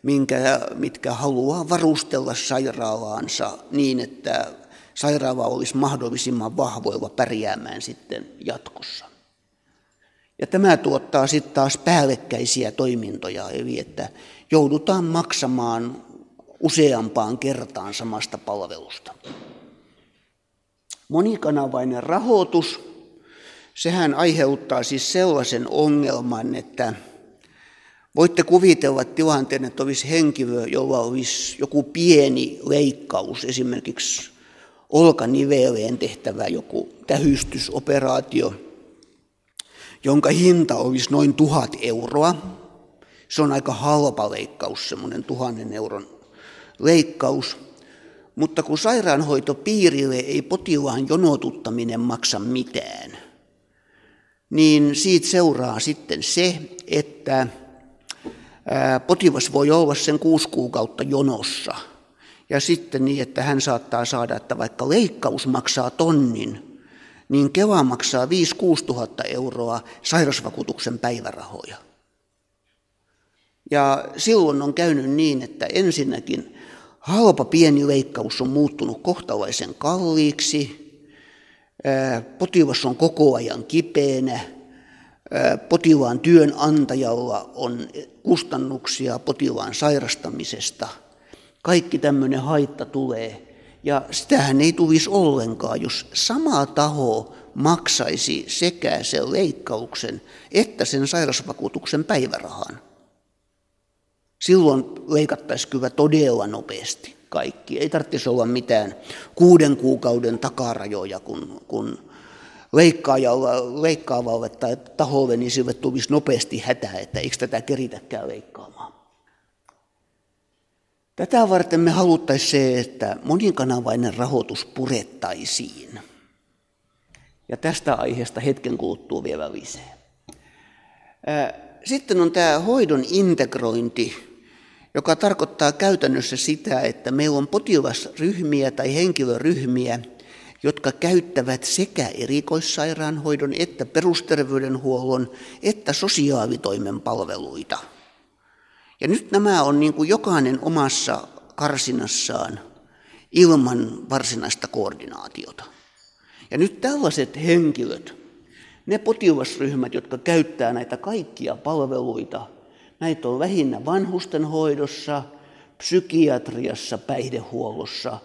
Minkä, mitkä haluaa varustella sairaalaansa niin, että sairaala olisi mahdollisimman vahvoilla pärjäämään sitten jatkossa. Ja tämä tuottaa sitten taas päällekkäisiä toimintoja, eli että joudutaan maksamaan useampaan kertaan samasta palvelusta. Monikanavainen rahoitus, sehän aiheuttaa siis sellaisen ongelman, että voitte kuvitella tilanteen, että olisi henkilö, jolla olisi joku pieni leikkaus, esimerkiksi olkaniveleen tehtävä joku tähystysoperaatio, jonka hinta olisi noin tuhat euroa. Se on aika halpa leikkaus, semmoinen tuhannen euron leikkaus. Mutta kun sairaanhoitopiirille ei potilaan jonotuttaminen maksa mitään, niin siitä seuraa sitten se, että potilas voi olla sen kuusi kuukautta jonossa ja sitten niin, että hän saattaa saada, että vaikka leikkaus maksaa tonnin, niin Kela maksaa viisi kuusi tuhatta euroa sairausvakuutuksen päivärahoja. Ja silloin on käynyt niin, että ensinnäkin halpa pieni leikkaus on muuttunut kohtalaisen kalliiksi, potilas on koko ajan kipeänä, potilaan työnantajalla on kustannuksia potilaan sairastamisesta. Kaikki tämmöinen haitta tulee. Ja sitähän ei tulisi ollenkaan, jos sama taho maksaisi sekä sen leikkauksen että sen sairausvakuutuksen päivärahan. Silloin leikattaisiin kyllä todella nopeasti kaikki. Ei tarvitsisi olla mitään kuuden kuukauden takarajoja, kun, kun leikkaavalle tai taholle, niin sille tulisi nopeasti hätää, että eikö tätä keritäkään leikkaamaan. Tätä varten me haluttaisiin se, että monikanavainen rahoitus purettaisiin. Ja tästä aiheesta hetken kuluttua vielä lisää. Sitten on tämä hoidon integrointi, joka tarkoittaa käytännössä sitä, että meillä on potilasryhmiä tai henkilöryhmiä, jotka käyttävät sekä erikoissairaanhoidon että perusterveydenhuollon että sosiaalitoimen palveluita. Ja nyt nämä on niin kuin jokainen omassa karsinassaan ilman varsinaista koordinaatiota. Ja nyt tällaiset henkilöt, ne potilasryhmät, jotka käyttää näitä kaikkia palveluita, näitä on lähinnä vanhustenhoidossa, psykiatriassa, päihdehuollossa,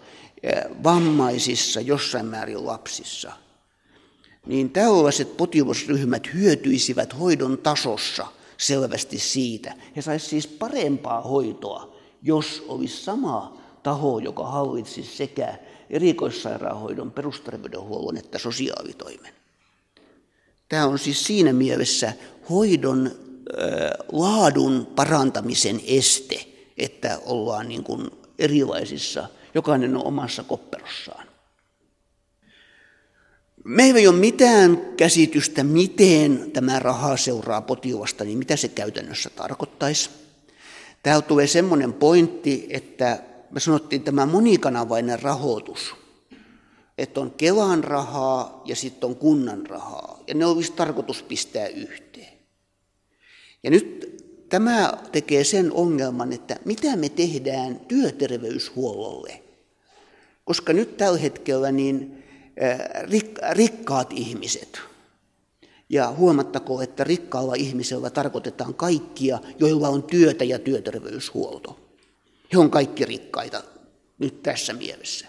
vammaisissa, jossain määrin lapsissa. Niin tällaiset potilasryhmät hyötyisivät hoidon tasossa selvästi siitä. He saisivat siis parempaa hoitoa, jos olisi sama taho, joka hallitsisi sekä erikoissairaanhoidon, perusterveydenhuollon että sosiaalitoimen. Tämä on siis siinä mielessä hoidon äh, laadun parantamisen este, että ollaan niin kuin erilaisissa, jokainen on omassa kopperossaan. Meillä ei ole mitään käsitystä, miten tämä raha seuraa potilasta, niin mitä se käytännössä tarkoittaisi. Täällä tulee semmoinen pointti, että me sanottiin tämä monikanavainen rahoitus, että on Kelan rahaa ja sitten on kunnan rahaa, ja ne olisi tarkoitus pistää yhteen. Ja nyt tämä tekee sen ongelman, että mitä me tehdään työterveyshuollolle, koska nyt tällä hetkellä niin rikkaat ihmiset, ja huomattakoon, että rikkaalla ihmisellä tarkoitetaan kaikkia, joilla on työtä ja työterveyshuolto. He on kaikki rikkaita nyt tässä mielessä.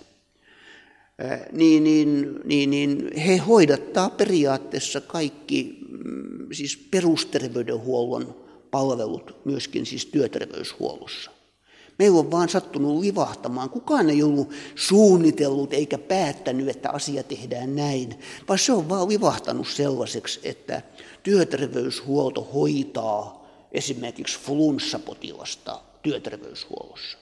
Niin, niin, niin, niin he hoidattaa periaatteessa kaikki siis perusterveydenhuollon palvelut myöskin siis työterveyshuollossa. Meillä on vaan sattunut livahtamaan. Kukaan ei ollut suunnitellut eikä päättänyt, että asia tehdään näin, vaan se on vaan livahtanut sellaiseksi, että työterveyshuolto hoitaa esimerkiksi flunssapotilasta työterveyshuollossa.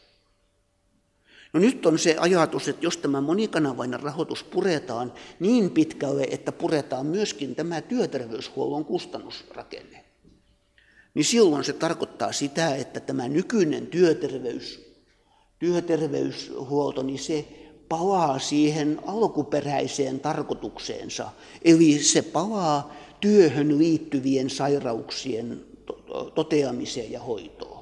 No nyt on se ajatus, että jos tämä monikanavainen rahoitus puretaan niin pitkälle, että puretaan myöskin tämä työterveyshuollon kustannusrakenne, niin silloin se tarkoittaa sitä, että tämä nykyinen työterveys, työterveyshuolto, niin se palaa siihen alkuperäiseen tarkoitukseensa. Eli se palaa työhön liittyvien sairauksien toteamiseen ja hoitoon.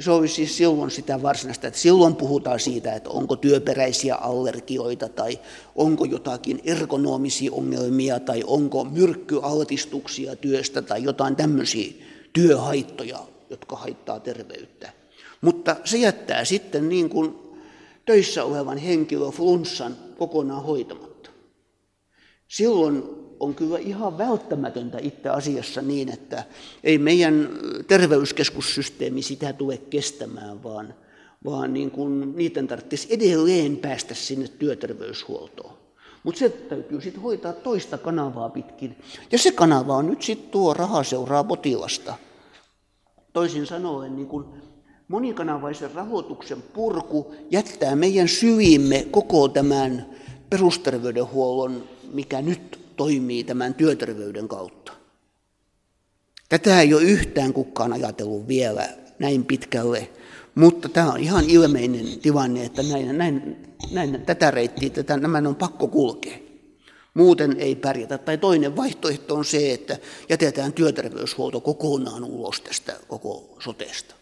Se olisi siis silloin sitä varsinaista, että silloin puhutaan siitä, että onko työperäisiä allergioita tai onko jotakin ergonomisia ongelmia tai onko myrkkyaltistuksia työstä tai jotain tämmöisiä työhaittoja, jotka haittaa terveyttä. Mutta se jättää sitten niin kuin töissä olevan henkilön flunssan kokonaan hoitamatta. Silloin on kyllä ihan välttämätöntä itse asiassa niin, että ei meidän terveyskeskussysteemi sitä tule kestämään, vaan, vaan niin kuin niiden tarvitsisi edelleen päästä sinne työterveyshuoltoon. Mutta se täytyy sitten hoitaa toista kanavaa pitkin. Ja se kanava on nyt sitten tuo raha seuraa potilasta. Toisin sanoen niin kuin monikanavaisen rahoituksen purku jättää meidän syvimme koko tämän perusterveydenhuollon, mikä nyt toimii tämän työterveyden kautta. Tätä ei ole yhtään kukaan ajatellut vielä näin pitkälle, mutta tämä on ihan ilmeinen tilanne, että näin, näin, näin, tätä reittiä, tätä, nämä on pakko kulkea. Muuten ei pärjätä. Tai toinen vaihtoehto on se, että jätetään työterveyshuolto kokonaan ulos tästä koko sotesta.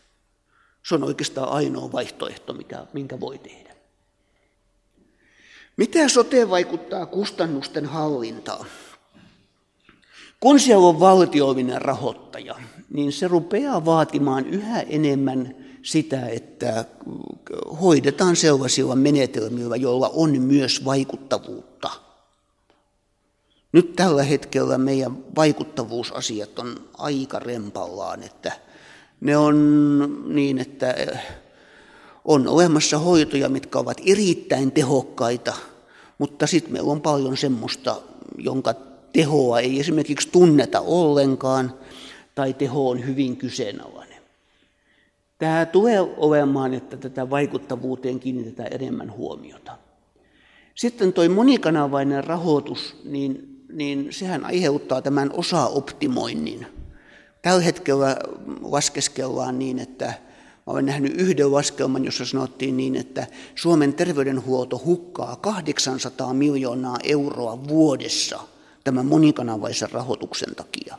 Se on oikeastaan ainoa vaihtoehto, mikä, minkä voi tehdä. Mitä sote vaikuttaa kustannusten hallintaan? Kun siellä on valtiollinen rahoittaja, niin se rupeaa vaatimaan yhä enemmän sitä, että hoidetaan sellaisilla menetelmillä, joilla on myös vaikuttavuutta. Nyt tällä hetkellä meidän vaikuttavuusasiat on aika rempallaan, että ne on niin, että on olemassa hoitoja, mitkä ovat erittäin tehokkaita, mutta sitten meillä on paljon semmoista, jonka tehoa ei esimerkiksi tunneta ollenkaan, tai teho on hyvin kyseenalainen. Tämä tulee olemaan, että tätä vaikuttavuuteen kiinnitetään enemmän huomiota. Sitten tuo monikanavainen rahoitus, niin, niin sehän aiheuttaa tämän osaoptimoinnin. Tällä hetkellä laskeskellaan niin, että olen nähnyt yhden laskelman, jossa sanottiin niin, että Suomen terveydenhuolto hukkaa kahdeksansataa miljoonaa euroa vuodessa tämän monikanavaisen rahoituksen takia.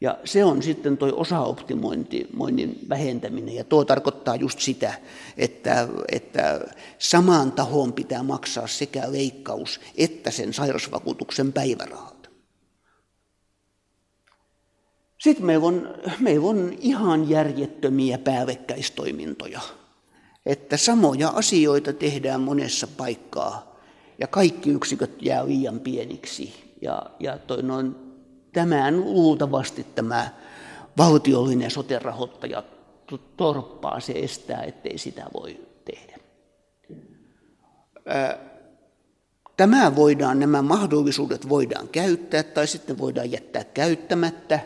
Ja se on sitten tuo osaoptimoinnin vähentäminen, ja tuo tarkoittaa just sitä, että, että samaan tahoon pitää maksaa sekä leikkaus että sen sairausvakuutuksen päivärahat. Sitten meillä on, meillä on ihan järjettömiä päällekkäistoimintoja, että samoja asioita tehdään monessa paikkaa, ja kaikki yksiköt jää liian pieniksi, ja, ja toi noin Tämän luultavasti tämä valtiollinen sote-rahoittaja torppaa, se estää, ettei sitä voi tehdä. Tämä voidaan, nämä mahdollisuudet voidaan käyttää tai sitten voidaan jättää käyttämättä.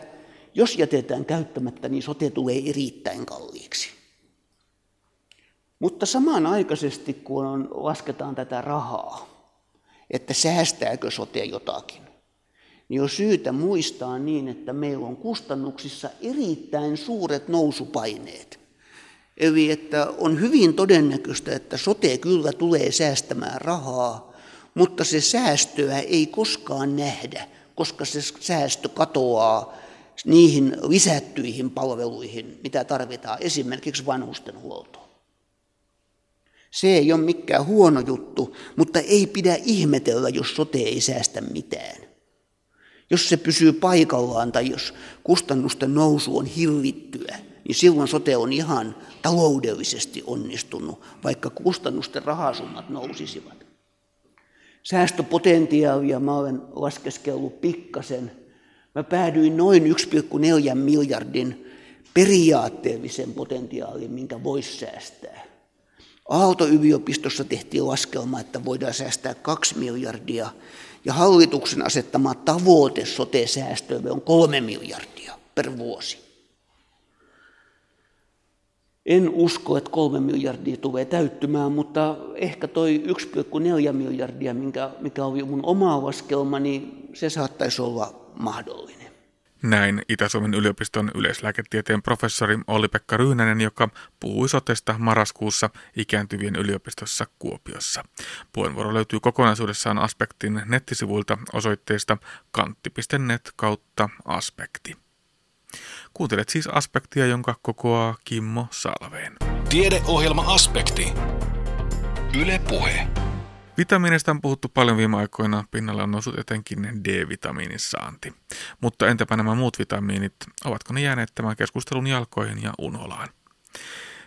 Jos jätetään käyttämättä, niin sote tulee erittäin kalliiksi. Mutta samanaikaisesti, kun on, lasketaan tätä rahaa, että säästääkö sote jotakin, niin on syytä muistaa niin, että meillä on kustannuksissa erittäin suuret nousupaineet. Eli että on hyvin todennäköistä, että sote kyllä tulee säästämään rahaa, mutta se säästöä ei koskaan nähdä, koska se säästö katoaa niihin lisättyihin palveluihin, mitä tarvitaan esimerkiksi vanhustenhuoltoon. Se ei ole mikään huono juttu, mutta ei pidä ihmetellä, jos sote ei säästä mitään. Jos se pysyy paikallaan tai jos kustannusten nousu on hillittyä, niin silloin sote on ihan taloudellisesti onnistunut, vaikka kustannusten rahasummat nousisivat. Säästöpotentiaalia mä olen laskeskellut pikkasen. Mä päädyin noin yksi pilkku neljä miljardin periaatteellisen potentiaalin, minkä voisi säästää. Aalto-yliopistossa tehtiin laskelma, että voidaan säästää kaksi miljardia. Ja hallituksen asettama tavoite sote-säästöille on kolme miljardia per vuosi. En usko, että kolme miljardia tulee täyttymään, mutta ehkä toi yksi pilkku neljä miljardia, mikä oli mun oma laskelma, niin se saattaisi olla mahdollinen. Näin Itä-Suomen yliopiston yleislääketieteen professori Olli-Pekka Ryynänen, joka puhui sotesta marraskuussa ikääntyvien yliopistossa Kuopiossa. Puheenvuoro löytyy kokonaisuudessaan Aspektin nettisivuilta osoitteesta kantti piste net kautta aspekti. Kuuntelet siis Aspektia, jonka kokoaa Kimmo Salveen. Tiedeohjelma Aspekti. Yle Puhe. Vitamiineista on puhuttu paljon viime aikoina, pinnalla on noussut etenkin D-vitamiinin saanti. Mutta entäpä nämä muut vitamiinit, ovatko ne jääneet tämän keskustelun jalkoihin ja unholaan?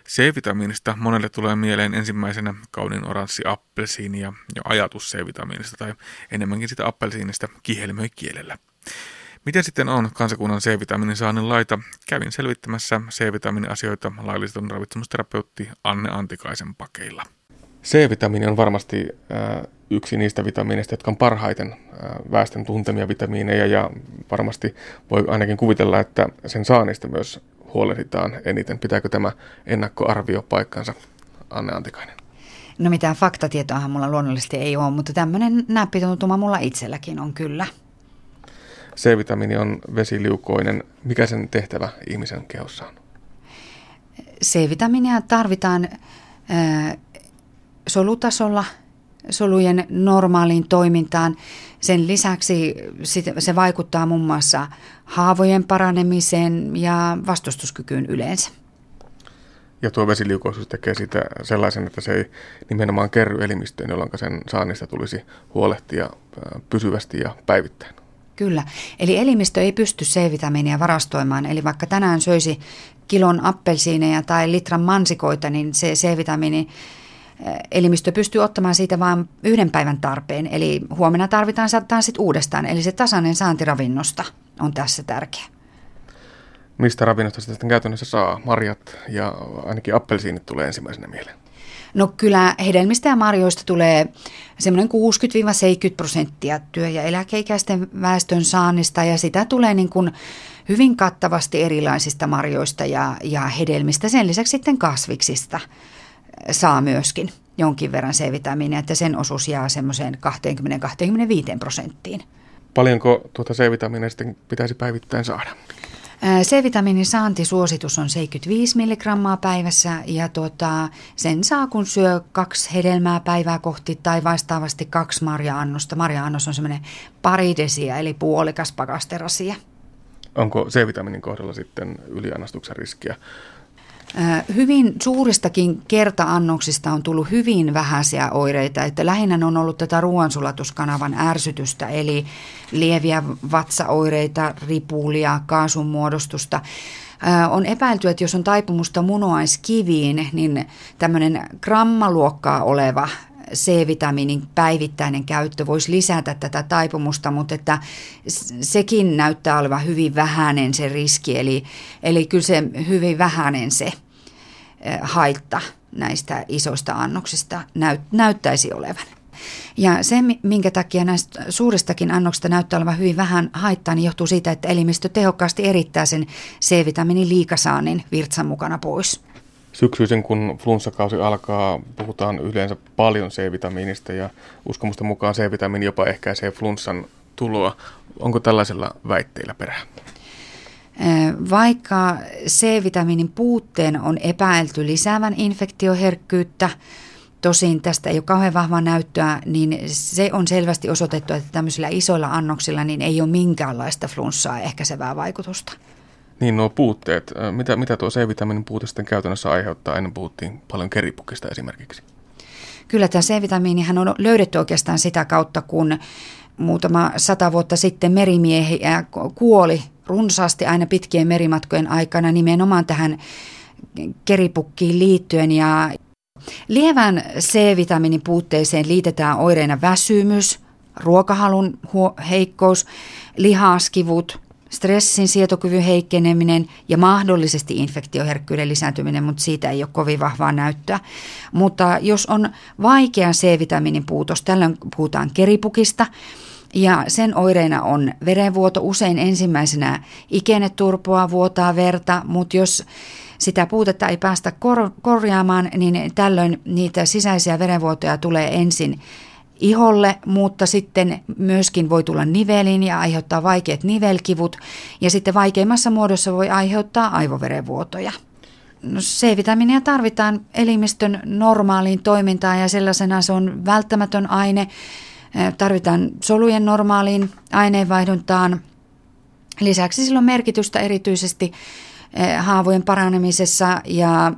C-vitamiinista monelle tulee mieleen ensimmäisenä kauniin oranssi appelsiini ja jo ajatus C-vitamiinista tai enemmänkin sitä appelsiinista kihelmöi kielellä. Miten sitten on kansakunnan C-vitamiinin saannin laita? Kävin selvittämässä C-vitamiiniasioita laillistetun ravitsemusterapeutti Anne Antikaisen pakeilla. C-vitamiini on varmasti äh, yksi niistä vitamiineista, jotka on parhaiten äh, väestön tuntemia vitamiineja, ja varmasti voi ainakin kuvitella, että sen saannista myös huolehditaan eniten. Pitääkö tämä ennakkoarvio paikkansa, Anne Antikainen? No mitään faktatietoahan mulla luonnollisesti ei ole, mutta tämmöinen näppituntuma mulla itselläkin on kyllä. C-vitamiini on vesiliukoinen. Mikä sen tehtävä ihmisen kehossa on? C-vitamiinia tarvitaan Äh, solutasolla, solujen normaaliin toimintaan. Sen lisäksi se vaikuttaa muun muassa haavojen paranemiseen ja vastustuskykyyn yleensä. Ja tuo vesiliukoisuus tekee sitä sellaisen, että se ei nimenomaan kerry elimistöön, jolloin sen saannista tulisi huolehtia pysyvästi ja päivittäin. Kyllä. Eli elimistö ei pysty C-vitamiinia varastoimaan. Eli vaikka tänään söisi kilon appelsiineja tai litran mansikoita, niin se C-vitamiini elimistö pystyy ottamaan siitä vain yhden päivän tarpeen. Eli huomenna tarvitaan taas sit uudestaan. Eli se tasainen saanti ravinnosta on tässä tärkeä. Mistä ravinnosta sitten käytännössä saa? Marjat ja ainakin appelsiinit tulee ensimmäisenä mieleen. No kyllä hedelmistä ja marjoista tulee semmoinen kuusikymmentä seitsemänkymmentä prosenttia työ- ja eläkeikäisten väestön saannista, ja sitä tulee niin kuin hyvin kattavasti erilaisista marjoista ja, ja hedelmistä. Sen lisäksi sitten kasviksista saa myöskin jonkin verran C-vitamiinia, että sen osuus jää semmoiseen kaksikymmentä kaksikymmentäviisi prosenttiin. Paljonko tuota C-vitamiinia sitten pitäisi päivittäin saada? C-vitamiinin saantisuositus on seitsemänkymmentäviisi milligrammaa päivässä, ja tuota, sen saa kun syö kaksi hedelmää päivää kohti tai vastaavasti kaksi marja-annosta. Marja-annos on semmoinen pari desiä eli puolikas pakasterasia. Onko C-vitamiinin kohdalla sitten yliannostuksen riskiä? Hyvin suuristakin kerta-annoksista on tullut hyvin vähäisiä oireita, että lähinnä on ollut tätä ruoansulatuskanavan ärsytystä, eli lieviä vatsaoireita, ripulia, kaasun muodostusta. On epäilty, että jos on taipumusta munuaiskiviin, niin tämmöinen grammaluokkaa oleva C-vitamiinin päivittäinen käyttö voisi lisätä tätä taipumusta, mutta että sekin näyttää olevan hyvin vähäinen se riski, eli, eli kyllä se hyvin vähäinen se haitta näistä isoista annoksista näyt, näyttäisi olevan. Ja se, minkä takia näistä suuristakin annoksista näyttää olevan hyvin vähän haittaa, niin johtuu siitä, että elimistö tehokkaasti erittää sen C-vitamiinin liikasaannin virtsan mukana pois. Syksyisin, kun flunssakausi alkaa, puhutaan yleensä paljon C-vitamiinista ja uskomusten mukaan C-vitamiini jopa ehkäisee flunssan tuloa. Onko tällaisella väitteillä perää? Vaikka C-vitamiinin puutteen on epäilty lisäävän infektioherkkyyttä, tosin tästä ei ole kauhean vahvaa näyttöä, niin se on selvästi osoitettu, että tämmöisillä isoilla annoksilla niin ei ole minkäänlaista flunssaa ehkäisevää vaikutusta. Niin, nuo puutteet. Mitä, mitä tuo C-vitamiinin puute sitten käytännössä aiheuttaa? Ennen puhuttiin paljon keripukista esimerkiksi. Kyllä tämä C-vitamiinihän on löydetty oikeastaan sitä kautta, kun muutama sata vuotta sitten merimiehiä kuoli runsaasti aina pitkien merimatkojen aikana nimenomaan tähän keripukkiin liittyen. Ja lievään C-vitamiinin puutteeseen liitetään oireina väsymys, ruokahalun heikkous, lihaskivut, stressin sietokyvyn heikkeneminen ja mahdollisesti infektioherkkyyden lisääntyminen, mutta siitä ei ole kovin vahvaa näyttöä. Mutta jos on vaikea C-vitamiinin puutos, tällöin puhutaan keripukista, ja sen oireina on verenvuoto, usein ensimmäisenä ikeneturpoa, vuotaa verta, mutta jos sitä puutetta ei päästä kor- korjaamaan, niin tällöin niitä sisäisiä verenvuotoja tulee ensin iholle, mutta sitten myöskin voi tulla niveliin ja aiheuttaa vaikeat nivelkivut, ja sitten vaikeimmassa muodossa voi aiheuttaa aivoverenvuotoja. No, C-vitamiinia tarvitaan elimistön normaaliin toimintaan, ja sellaisena se on välttämätön aine. Tarvitaan solujen normaaliin aineenvaihduntaan. Lisäksi sillä on merkitystä erityisesti haavojen paranemisessa ja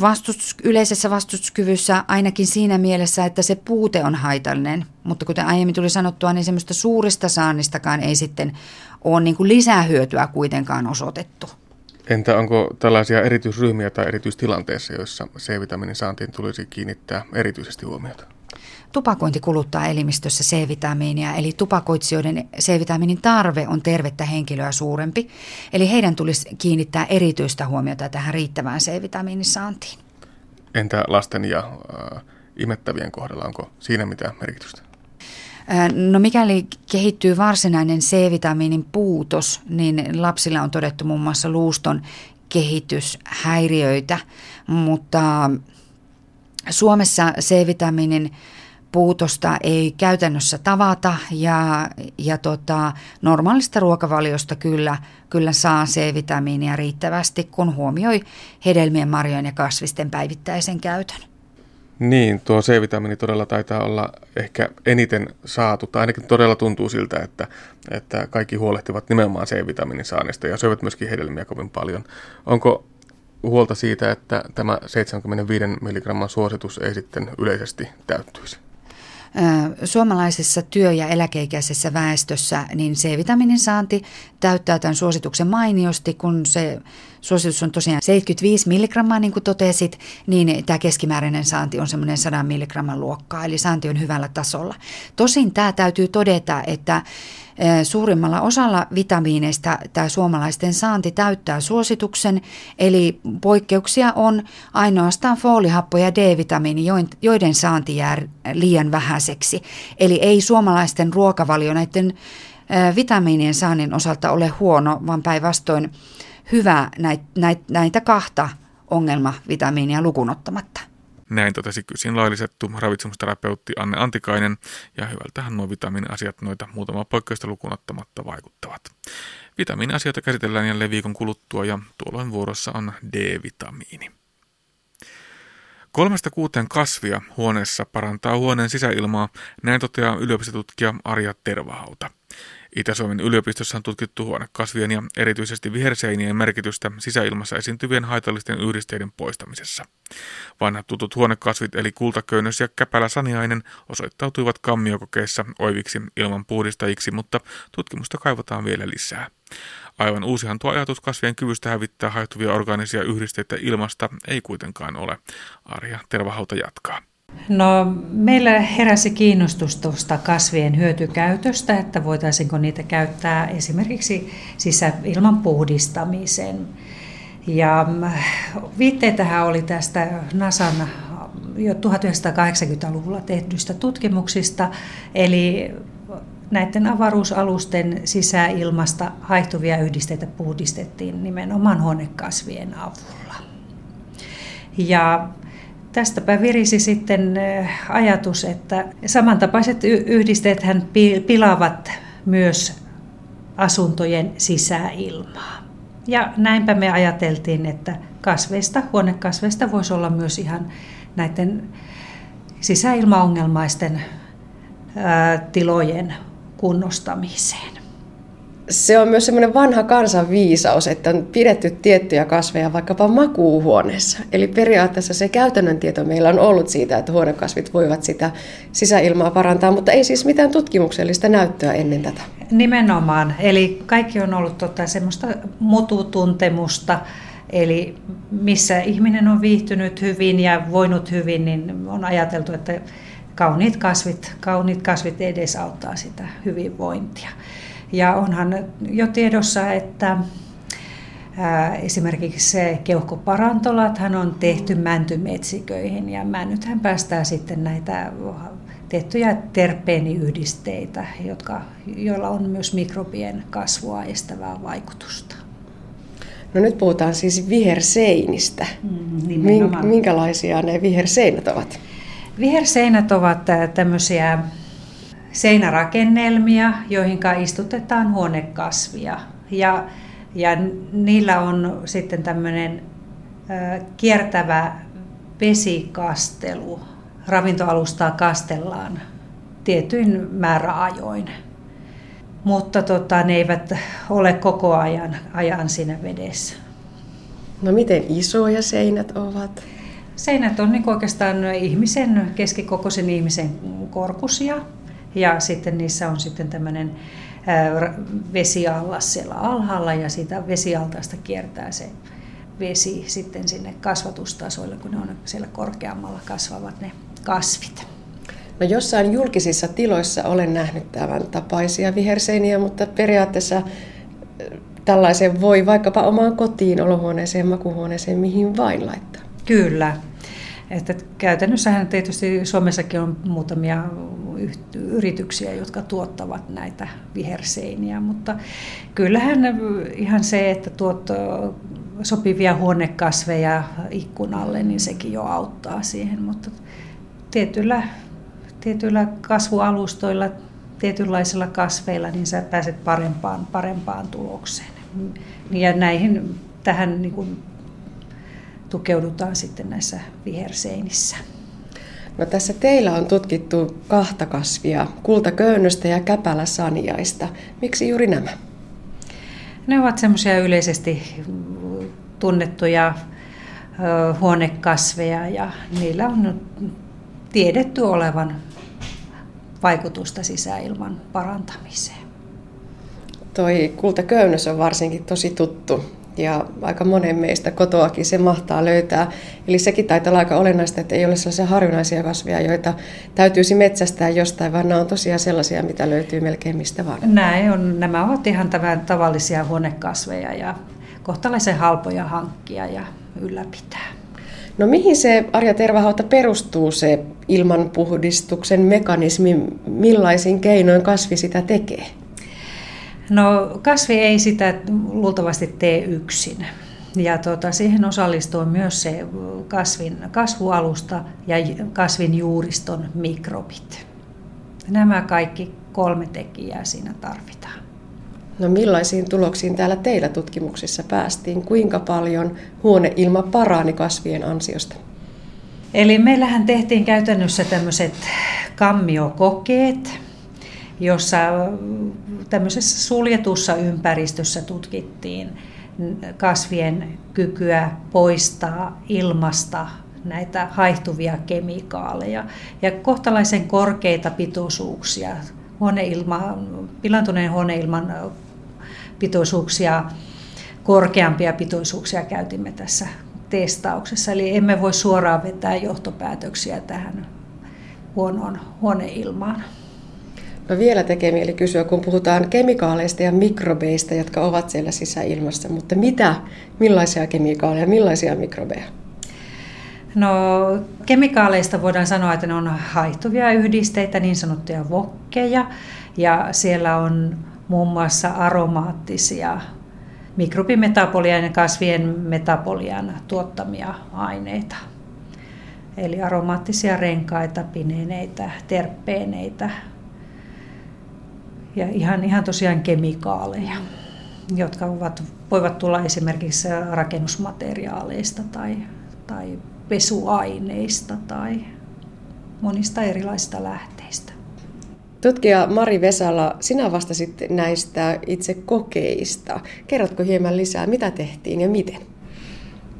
Vastus, yleisessä vastustuskyvyssä ainakin siinä mielessä, että se puute on haitallinen, mutta kuten aiemmin tuli sanottua, niin semmoista suurista saannistakaan ei sitten ole niin kuin lisähyötyä kuitenkaan osoitettu. Entä onko tällaisia erityisryhmiä tai erityistilanteissa, joissa C-vitamiinin saantiin tulisi kiinnittää erityisesti huomiota? Tupakointi kuluttaa elimistössä C-vitamiinia, eli tupakoitsijoiden C-vitamiinin tarve on tervettä henkilöä suurempi. Eli heidän tulisi kiinnittää erityistä huomiota tähän riittävään C-vitamiinin saantiin. Entä lasten ja äh, imettävien kohdalla, onko siinä mitään merkitystä? Äh, no mikäli kehittyy varsinainen C-vitamiinin puutos, niin lapsilla on todettu muun muassa luuston kehityshäiriöitä, mutta Suomessa C-vitamiinin puutosta ei käytännössä tavata, ja, ja tota, normaalista ruokavaliosta kyllä, kyllä saa C-vitamiinia riittävästi, kun huomioi hedelmien, marjojen ja kasvisten päivittäisen käytön. Niin, tuo C-vitamiini todella taitaa olla ehkä eniten saatu, tai ainakin todella tuntuu siltä, että, että kaikki huolehtivat nimenomaan C-vitamiinin saannista ja syövät myöskin hedelmiä kovin paljon. Onko huolta siitä, että tämä seitsemänkymmentäviisi milligramman suositus ei sitten yleisesti täyttyisi? suomalaisessa työ- ja eläkeikäisessä väestössä niin C-vitamiinin saanti täyttää tämän suosituksen mainiosti, kun se suositus on tosiaan seitsemänkymmentäviisi milligrammaa, niin kuin totesit, niin tämä keskimääräinen saanti on semmoinen sata milligramman luokkaa, eli saanti on hyvällä tasolla. Tosin tämä täytyy todeta, että suurimmalla osalla vitamiineista tämä suomalaisten saanti täyttää suosituksen, eli poikkeuksia on ainoastaan foolihappo ja D-vitamiini, joiden saanti jää liian vähäiseksi. Eli ei suomalaisten ruokavalio näiden vitamiinien saannin osalta ole huono, vaan päinvastoin hyvä näitä kahta ongelmavitamiinia lukuun ottamatta. Näin totesi kysin laillistettu ravitsemusterapeutti Anne Antikainen, ja hyvältähän nuo vitamiiniasiat noita muutama poikkeusta lukuun ottamatta vaikuttavat. Vitamiiniasioita käsitellään jälleen viikon kuluttua, ja tuolloin vuorossa on D-vitamiini. Kolmesta kuuteen kasvia huoneessa parantaa huoneen sisäilmaa, näin toteaa yliopistotutkija Ari Tervahauta. Itä-Suomen yliopistossa on tutkittu huonekasvien ja erityisesti viherseinien merkitystä sisäilmassa esiintyvien haitallisten yhdisteiden poistamisessa. Vanhat tutut huonekasvit eli kultaköynnös ja käpäläsaniainen osoittautuivat kammiokokeissa oiviksi ilmanpuhdistajiksi, mutta tutkimusta kaivataan vielä lisää. Aivan uusihan tuo ajatus kasvien kyvystä hävittää haihtuvia orgaanisia yhdisteitä ilmasta ei kuitenkaan ole. Arja Tervahauta jatkaa. No, meillä heräsi kiinnostus tuosta kasvien hyötykäytöstä, että voitaisiinko niitä käyttää esimerkiksi sisäilman puhdistamiseen. Ja viitteitähän oli tästä NASAn jo tuhatyhdeksänsataakahdeksankymmentäluvulla tehdyistä tutkimuksista, eli näiden avaruusalusten sisäilmasta haihtuvia yhdisteitä puhdistettiin nimenomaan huonekasvien avulla. Ja tästäpä virisi sitten ajatus, että samantapaiset yhdisteethän pilaavat myös asuntojen sisäilmaa. Ja näinpä me ajateltiin, että kasveista, huonekasveista voisi olla myös ihan näiden sisäilmaongelmaisten ää, tilojen kunnostamiseen. Se on myös semmoinen vanha kansanviisaus, että on pidetty tiettyjä kasveja vaikkapa makuuhuoneessa. Eli periaatteessa se käytännön tieto meillä on ollut siitä, että huonekasvit voivat sitä sisäilmaa parantaa, mutta ei siis mitään tutkimuksellista näyttöä ennen tätä. Nimenomaan. Eli kaikki on ollut tota semmoista mututuntemusta, eli missä ihminen on viihtynyt hyvin ja voinut hyvin, niin on ajateltu, että kauniit kasvit, kauniit kasvit edesauttaa sitä hyvinvointia. Ja onhan jo tiedossa, että esimerkiksi keuhkoparantolathan on tehty mäntymetsiköihin, ja männythän päästää sitten näitä tiettyjä terpeeniyhdisteitä, jotka, joilla on myös mikrobien kasvua estävää vaikutusta. No nyt puhutaan siis viherseinistä. Mm, Minkälaisia ne viherseinät ovat? Viherseinät ovat tämmöisiä seinärakennelmia, joihin istutetaan huonekasvia, ja, ja niillä on sitten tämmöinen kiertävä vesikastelu. Ravintoalustaa kastellaan tietyin määräajoin, mutta tota, ne eivät ole koko ajan, ajan siinä vedessä. No miten isoja seinät ovat? Seinät on niin oikeastaan ihmisen, keskikokoisen ihmisen korkuisia. Ja sitten niissä on sitten tämmöinen vesiallas siellä alhaalla, ja siitä vesialtaasta kiertää se vesi sitten sinne kasvatustasoille, kun ne on siellä korkeammalla kasvavat ne kasvit. No jossain julkisissa tiloissa olen nähnyt tämän tapaisia viherseiniä, mutta periaatteessa tällaisen voi vaikkapa omaan kotiin, olohuoneeseen, makuuhuoneeseen, mihin vain laittaa. Kyllä. Että käytännössähän tietysti Suomessakin on muutamia yrityksiä, jotka tuottavat näitä viherseiniä, mutta kyllähän ihan se, että tuot sopivia huonekasveja ikkunalle, niin sekin jo auttaa siihen, mutta tietyillä, tietyillä kasvualustoilla, tietynlaisilla kasveilla, niin sä pääset parempaan, parempaan tulokseen. Ja näihin, tähän niin kuin tukeudutaan sitten näissä viherseinissä. No tässä teillä on tutkittu kahta kasvia, kultaköynnöstä ja käpäläsaniaista. Miksi juuri nämä? Ne ovat semmoisia yleisesti tunnettuja huonekasveja, ja niillä on tiedetty olevan vaikutusta sisäilman parantamiseen. Toi kultaköynnös on varsinkin tosi tuttu ja aika monen meistä kotoakin se mahtaa löytää. Eli sekin taitaa olla aika olennaista, että ei ole sellaisia harvinaisia kasveja, joita täytyisi metsästää jostain, vaan nämä on tosiaan sellaisia, mitä löytyy melkein mistä vaan. Näin on. Nämä ovat ihan tämän tavallisia huonekasveja ja kohtalaisen halpoja hankkia ja ylläpitää. No mihin se, Arja Tervahauta, perustuu se ilmanpuhdistuksen mekanismi, millaisin keinoin kasvi sitä tekee? No kasvi ei sitä luultavasti tee yksin. Ja tuota, siihen osallistuu myös se kasvin kasvualusta ja kasvin juuriston mikrobit. Nämä kaikki kolme tekijää siinä tarvitaan. No millaisiin tuloksiin täällä teillä tutkimuksissa päästiin? Kuinka paljon huoneilma parani kasvien ansiosta? Eli meillähän tehtiin käytännössä tämmöiset kammiokokeet, jossa tämmöisessä suljetussa ympäristössä tutkittiin kasvien kykyä poistaa ilmasta näitä haihtuvia kemikaaleja ja kohtalaisen korkeita pitoisuuksia. Huoneilma, pilaantuneen huoneilman pitoisuuksia, korkeampia pitoisuuksia käytimme tässä testauksessa. Eli emme voi suoraan vetää johtopäätöksiä tähän huonoon huoneilmaan. No vielä tekee mieli kysyä, kun puhutaan kemikaaleista ja mikrobeista, jotka ovat siellä sisäilmassa, mutta mitä, millaisia kemikaaleja, millaisia mikrobeja? No kemikaaleista voidaan sanoa, että ne on haihtuvia yhdisteitä, niin sanottuja vokkeja, ja siellä on muun muassa aromaattisia mikrobimetabolian ja kasvien metabolian tuottamia aineita. Eli aromaattisia renkaita, pineneitä, terppeeneitä ja ihan, ihan tosiaan kemikaaleja, jotka ovat, voivat tulla esimerkiksi rakennusmateriaaleista tai, tai pesuaineista tai monista erilaisista lähteistä. Tutkija Mari Vesala, sinä vastasit näistä itse kokeista. Kerrotko hieman lisää, mitä tehtiin ja miten?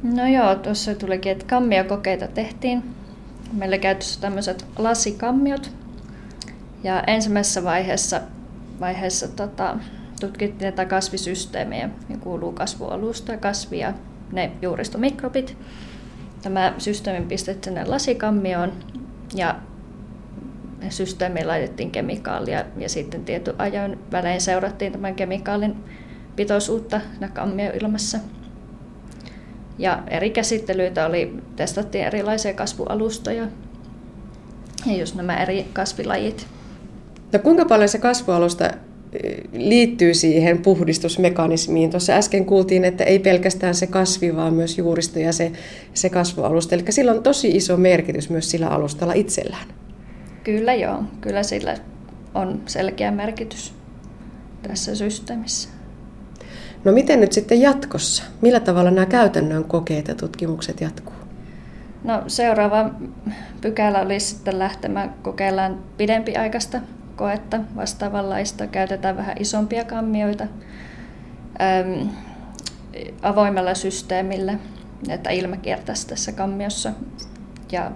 No joo, tuossa tulikin, että kammiokokeita tehtiin. Meillä käytössä tämmöiset lasikammiot. Ja ensimmäisessä vaiheessa, vaiheessa tota, tutkittiin tätä kasvisysteemiä, niin kuuluu kasvualusta, kasvi ja ne juuristomikrobit. Tämä systeemi pistettiin sinne lasikammioon ja systeemiin laitettiin kemikaalia ja sitten tietyn ajan välein seurattiin tämän kemikaalin pitoisuutta kammioilmassa. Ja eri käsittelyitä oli, testattiin erilaisia kasvualustoja ja just nämä eri kasvilajit. No kuinka paljon se kasvualusta liittyy siihen puhdistusmekanismiin? Tuossa äsken kuultiin, että ei pelkästään se kasvi, vaan myös juuristo ja se, se kasvualusta. Eli sillä on tosi iso merkitys myös sillä alustalla itsellään. Kyllä joo, kyllä sillä on selkeä merkitys tässä systeemissä. No miten nyt sitten jatkossa? Millä tavalla nämä käytännön kokeet ja tutkimukset jatkuu? No seuraava pykälä olisi sitten lähtemään kokeillaan pidempiaikaista koetta vastaavanlaista. Käytetään vähän isompia kammioita äm, avoimella systeemillä, että ilma kiertäisi tässä kammiossa. Ja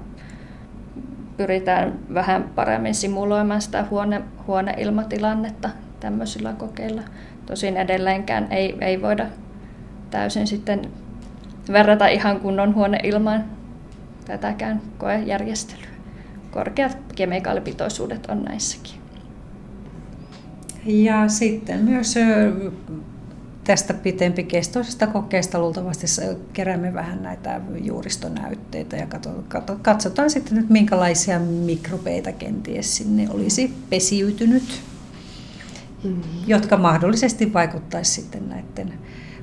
pyritään vähän paremmin simuloimaan sitä huone, huoneilmatilannetta tämmöisillä kokeilla. Tosin edelleenkään ei, ei voida täysin sitten verrata ihan kunnon huoneilmaan tätäkään koejärjestelyä. Korkeat kemikaalipitoisuudet on näissäkin. Ja sitten myös tästä pitempikestoisesta kokeesta luultavasti keräämme vähän näitä juuristonäytteitä ja katsotaan sitten nyt minkälaisia mikrobeita kenties sinne olisi pesiytynyt, mm-hmm. jotka mahdollisesti vaikuttaisi sitten näiden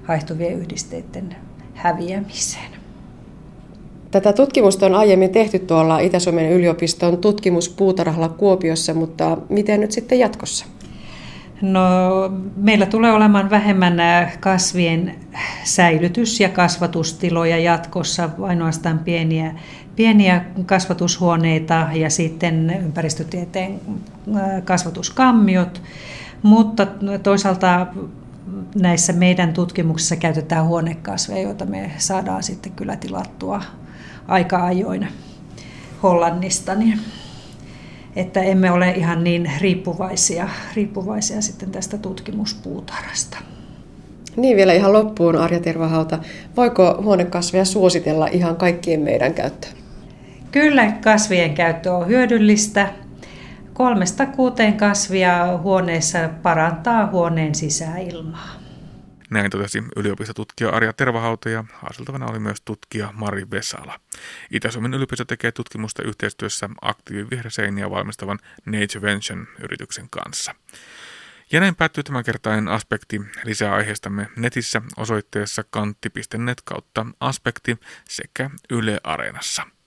haihtuvien yhdisteiden häviämiseen. Tätä tutkimusta on aiemmin tehty tuolla Itä-Suomen yliopiston tutkimuspuutarhalla Kuopiossa, mutta miten nyt sitten jatkossa? No, meillä tulee olemaan vähemmän kasvien säilytys- ja kasvatustiloja jatkossa, ainoastaan pieniä, pieniä kasvatushuoneita ja sitten ympäristötieteen kasvatuskammiot, mutta toisaalta näissä meidän tutkimuksissa käytetään huonekasveja, joita me saadaan sitten kyllä tilattua aika ajoin Hollannista. että emme ole ihan niin riippuvaisia, riippuvaisia sitten tästä tutkimuspuutarhasta. Niin vielä ihan loppuun, Arja Tervahauta. Voiko huonekasveja suositella ihan kaikkien meidän käyttöön? Kyllä kasvien käyttö on hyödyllistä. Kolmesta kuuteen kasvia huoneessa parantaa huoneen sisäilmaa. Näin totesi yliopistotutkija Arja Tervahauta ja haaseltavana oli myös tutkija Mari Vesala. Itä-Suomen yliopisto tekee tutkimusta yhteistyössä aktiivivihreäseiniä valmistavan NatureVention-yrityksen kanssa. Ja näin päättyy tämänkertainen Aspekti. Lisää aiheistamme netissä osoitteessa kantti piste net kautta aspekti sekä Yle Areenassa.